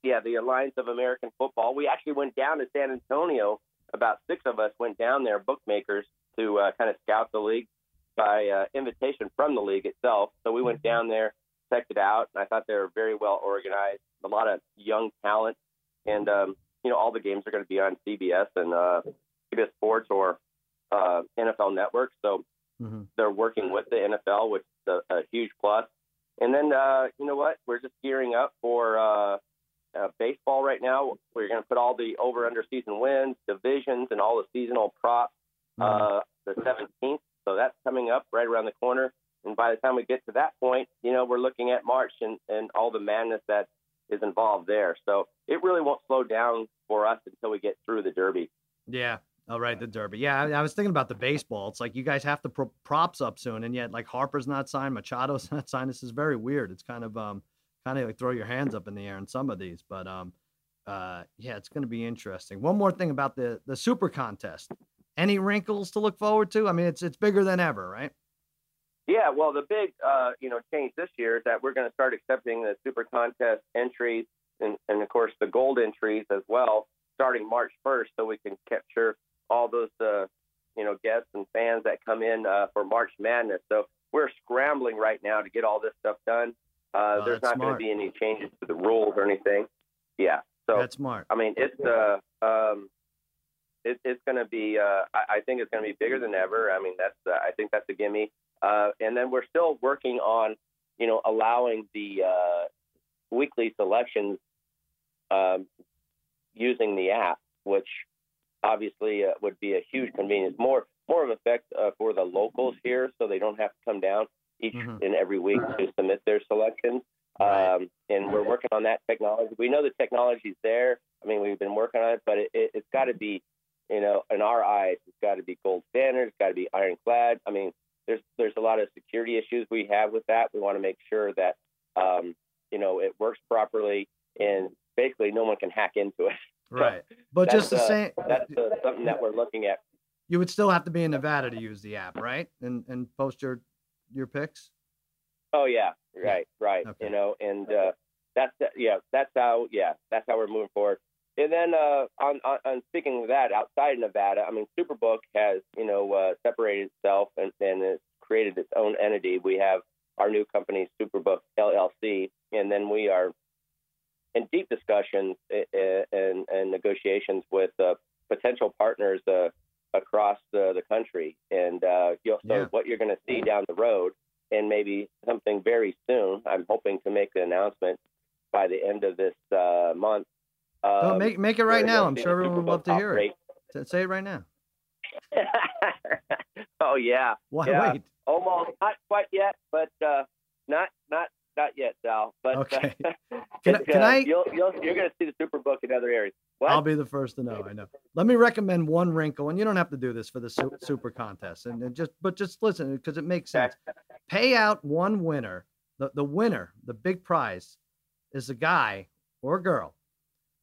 yeah the Alliance of American Football. We actually went down to San Antonio, about six of us went down there, bookmakers, to uh, kind of scout the league by uh, invitation from the league itself. So we went down there, checked it out, and I thought they were very well organized, a lot of young talent. And, um, you know, all the games are going to be on C B S and uh, C B S Sports or uh, N F L Network. So mm-hmm. they're working with the N F L, which is a, a huge plus. And then, uh, you know what, we're just gearing up for uh, uh, baseball right now. We're going to put all the over-under season wins, divisions, and all the seasonal props mm-hmm. uh, the seventeenth. So that's coming up right around the corner. And by the time we get to that point, you know, we're looking at March and, and all the madness that is involved there. So it really won't slow down for us until we get through the Derby. Yeah. All right. The Derby. Yeah. I, I was thinking about the baseball. It's like you guys have to pro- props up soon. And yet like Harper's not signed. Machado's not signed. This is very weird. It's kind of, um, kind of like throw your hands up in the air in some of these, but, um, uh, yeah, it's going to be interesting. One more thing about the, the super contest. Any wrinkles to look forward to? I mean, it's it's bigger than ever, right? Yeah, well, the big uh, you know change this year is that we're going to start accepting the Super Contest entries and, and, of course, the gold entries as well, starting March first, so we can capture all those uh, you know guests and fans that come in uh, for March Madness. So we're scrambling right now to get all this stuff done. Uh, oh, there's not going to be any changes to the rules or anything. Yeah, so that's smart. I mean, it's uh, um. It, it's going to be, uh, I, I think it's going to be bigger than ever. I mean, that's, uh, I think that's a gimme. Uh, and then we're still working on, you know, allowing the uh, weekly selections um, using the app, which obviously uh, would be a huge convenience, more, more of an effect uh, for the locals here. So they don't have to come down each mm-hmm. and every week to submit their selections. Um, and we're working on that technology. We know the technology's there. I mean, we've been working on it, but it, it, it's got to be, you know, in our eyes, it's got to be gold standard. It's got to be ironclad. I mean, there's there's a lot of security issues we have with that. We want to make sure that, um, you know, it works properly and basically no one can hack into it. Right. So but just the uh, same. That's uh, something that we're looking at. You would still have to be in Nevada to use the app, right? And and post your your picks. Oh yeah, right, right. Okay. You know, and uh, that's the, yeah, that's how yeah, that's how we're moving forward. And then uh, on, on on speaking of that, outside of Nevada, I mean, Superbook has you know uh, separated itself and and it's created its own entity. We have our new company, Superbook L L C, and then we are in deep discussions and, and, and negotiations with uh, potential partners uh, across the, the country. And uh, you know, so yeah. what you're going to see down the road, and maybe something very soon, I'm hoping to make the announcement by the end of this uh, month. Um, no, make make it right now. I'm sure everyone would love to hear it. Say it right now. oh yeah. Why yeah. wait? Almost not quite yet, but uh, not not. Not yet, Sal. But okay. uh, can, I, can uh, I? You'll, you'll, you're going to see the Superbook in other areas. What? I'll be the first to know. I know. Let me recommend one wrinkle, and you don't have to do this for the su- super contest, and, and just but just listen because it makes sense. Pay out one winner. The the winner, the big prize, is a guy or a girl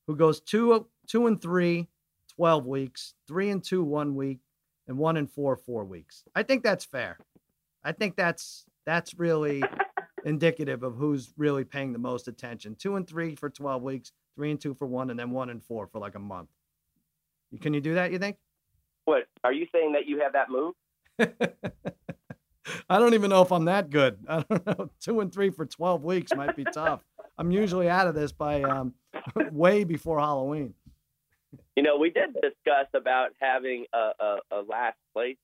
who goes two two and three, twelve weeks, three and two one week, and one and four four weeks. I think that's fair. I think that's that's really. indicative of who's really paying the most attention. Two and three for twelve weeks, three and two for one, and then one and four for like a month. Can you do that, you think? What? Are you saying that you have that move? I don't even know if I'm that good. I don't know. Two and three for twelve weeks might be tough. I'm usually out of this by um, way before Halloween. You know, we did discuss about having a, a, a last place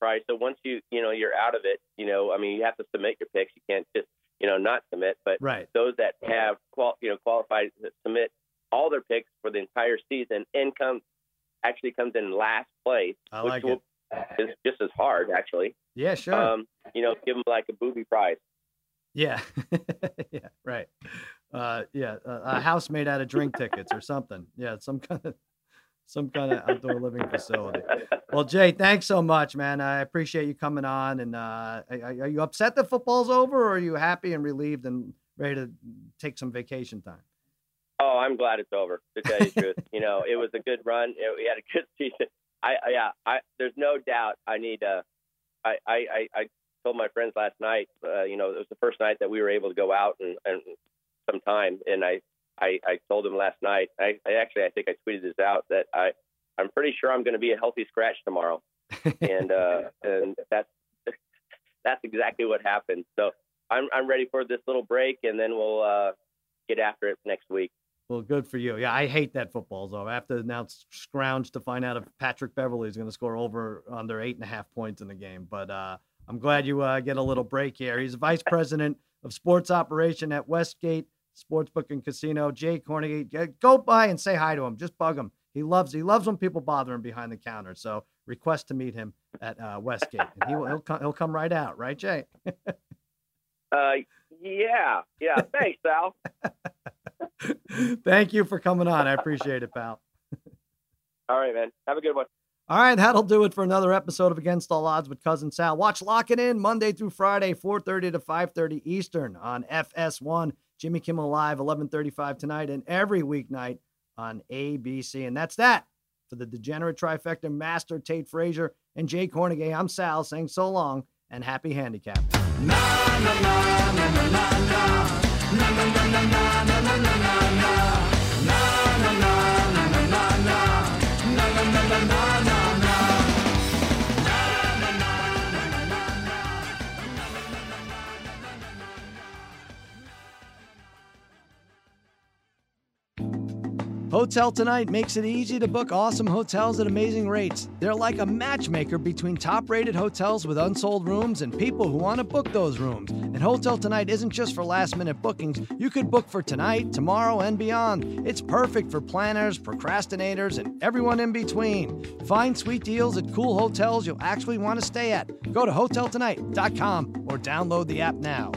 prize. So once you, you know, you're out of it, you know, I mean, you have to submit your picks. You can't just you know, not submit, but right. those that have, qual- you know, qualified to submit all their picks for the entire season and come, actually comes in last place, I which like will, is just as hard, actually. Yeah, sure. Um, you know, give them like a booby prize. Yeah. yeah, right. Uh, yeah, a, a house made out of drink tickets or something. Yeah, some kind of some kind of outdoor living facility. Well, Jay, thanks so much, man. I appreciate you coming on. And uh, are you upset that football's over, or are you happy and relieved and ready to take some vacation time? Oh, I'm glad it's over, to tell you the truth. You know, it was a good run. It, we had a good season. I, I yeah, I, there's no doubt. I need. Uh, I, I, I told my friends last night. Uh, you know, it was the first night that we were able to go out and, and some time, and I. I, I told him last night, I, I actually, I think I tweeted this out, that I, I'm pretty sure I'm going to be a healthy scratch tomorrow. And, uh, and that's, that's exactly what happened. So I'm, I'm ready for this little break, and then we'll uh, get after it next week. Well, good for you. Yeah. I hate that football's over. I have to now scrounge to find out if Patrick Beverly is going to score over under eight and a half points in the game. But uh, I'm glad you uh, get a little break here. He's vice president of sports operation at Westgate Sportsbook and Casino, Jay Cornegay. Go by and say hi to him. Just bug him. He loves he loves when people bother him behind the counter. So request to meet him at uh, Westgate, and he will he'll come he'll come right out, right, Jay? uh, yeah, yeah. Thanks, Sal. Thank you for coming on. I appreciate it, pal. All right, man. Have a good one. All right, that'll do it for another episode of Against All Odds with Cousin Sal. Watch Lock It In Monday through Friday, four thirty to five thirty Eastern on F S one. Jimmy Kimmel Live, eleven thirty-five tonight, and every weeknight on A B C. And that's that for the Degenerate Trifecta, Master Tate Frazier and Jay Cornegay. I'm Sal, saying so long and happy handicapping. Na, na, na, na, na, na, na. Na, na, na, na, na, na, na, na. Na, na, na, na, na, na, na. Na, na, na, na, na, na, na. Hotel Tonight makes it easy to book awesome hotels at amazing rates. They're like a matchmaker between top-rated hotels with unsold rooms and people who want to book those rooms. And Hotel Tonight isn't just for last-minute bookings. You could book for tonight, tomorrow, and beyond. It's perfect for planners, procrastinators, and everyone in between. Find sweet deals at cool hotels you'll actually want to stay at. Go to hotel tonight dot com or download the app now.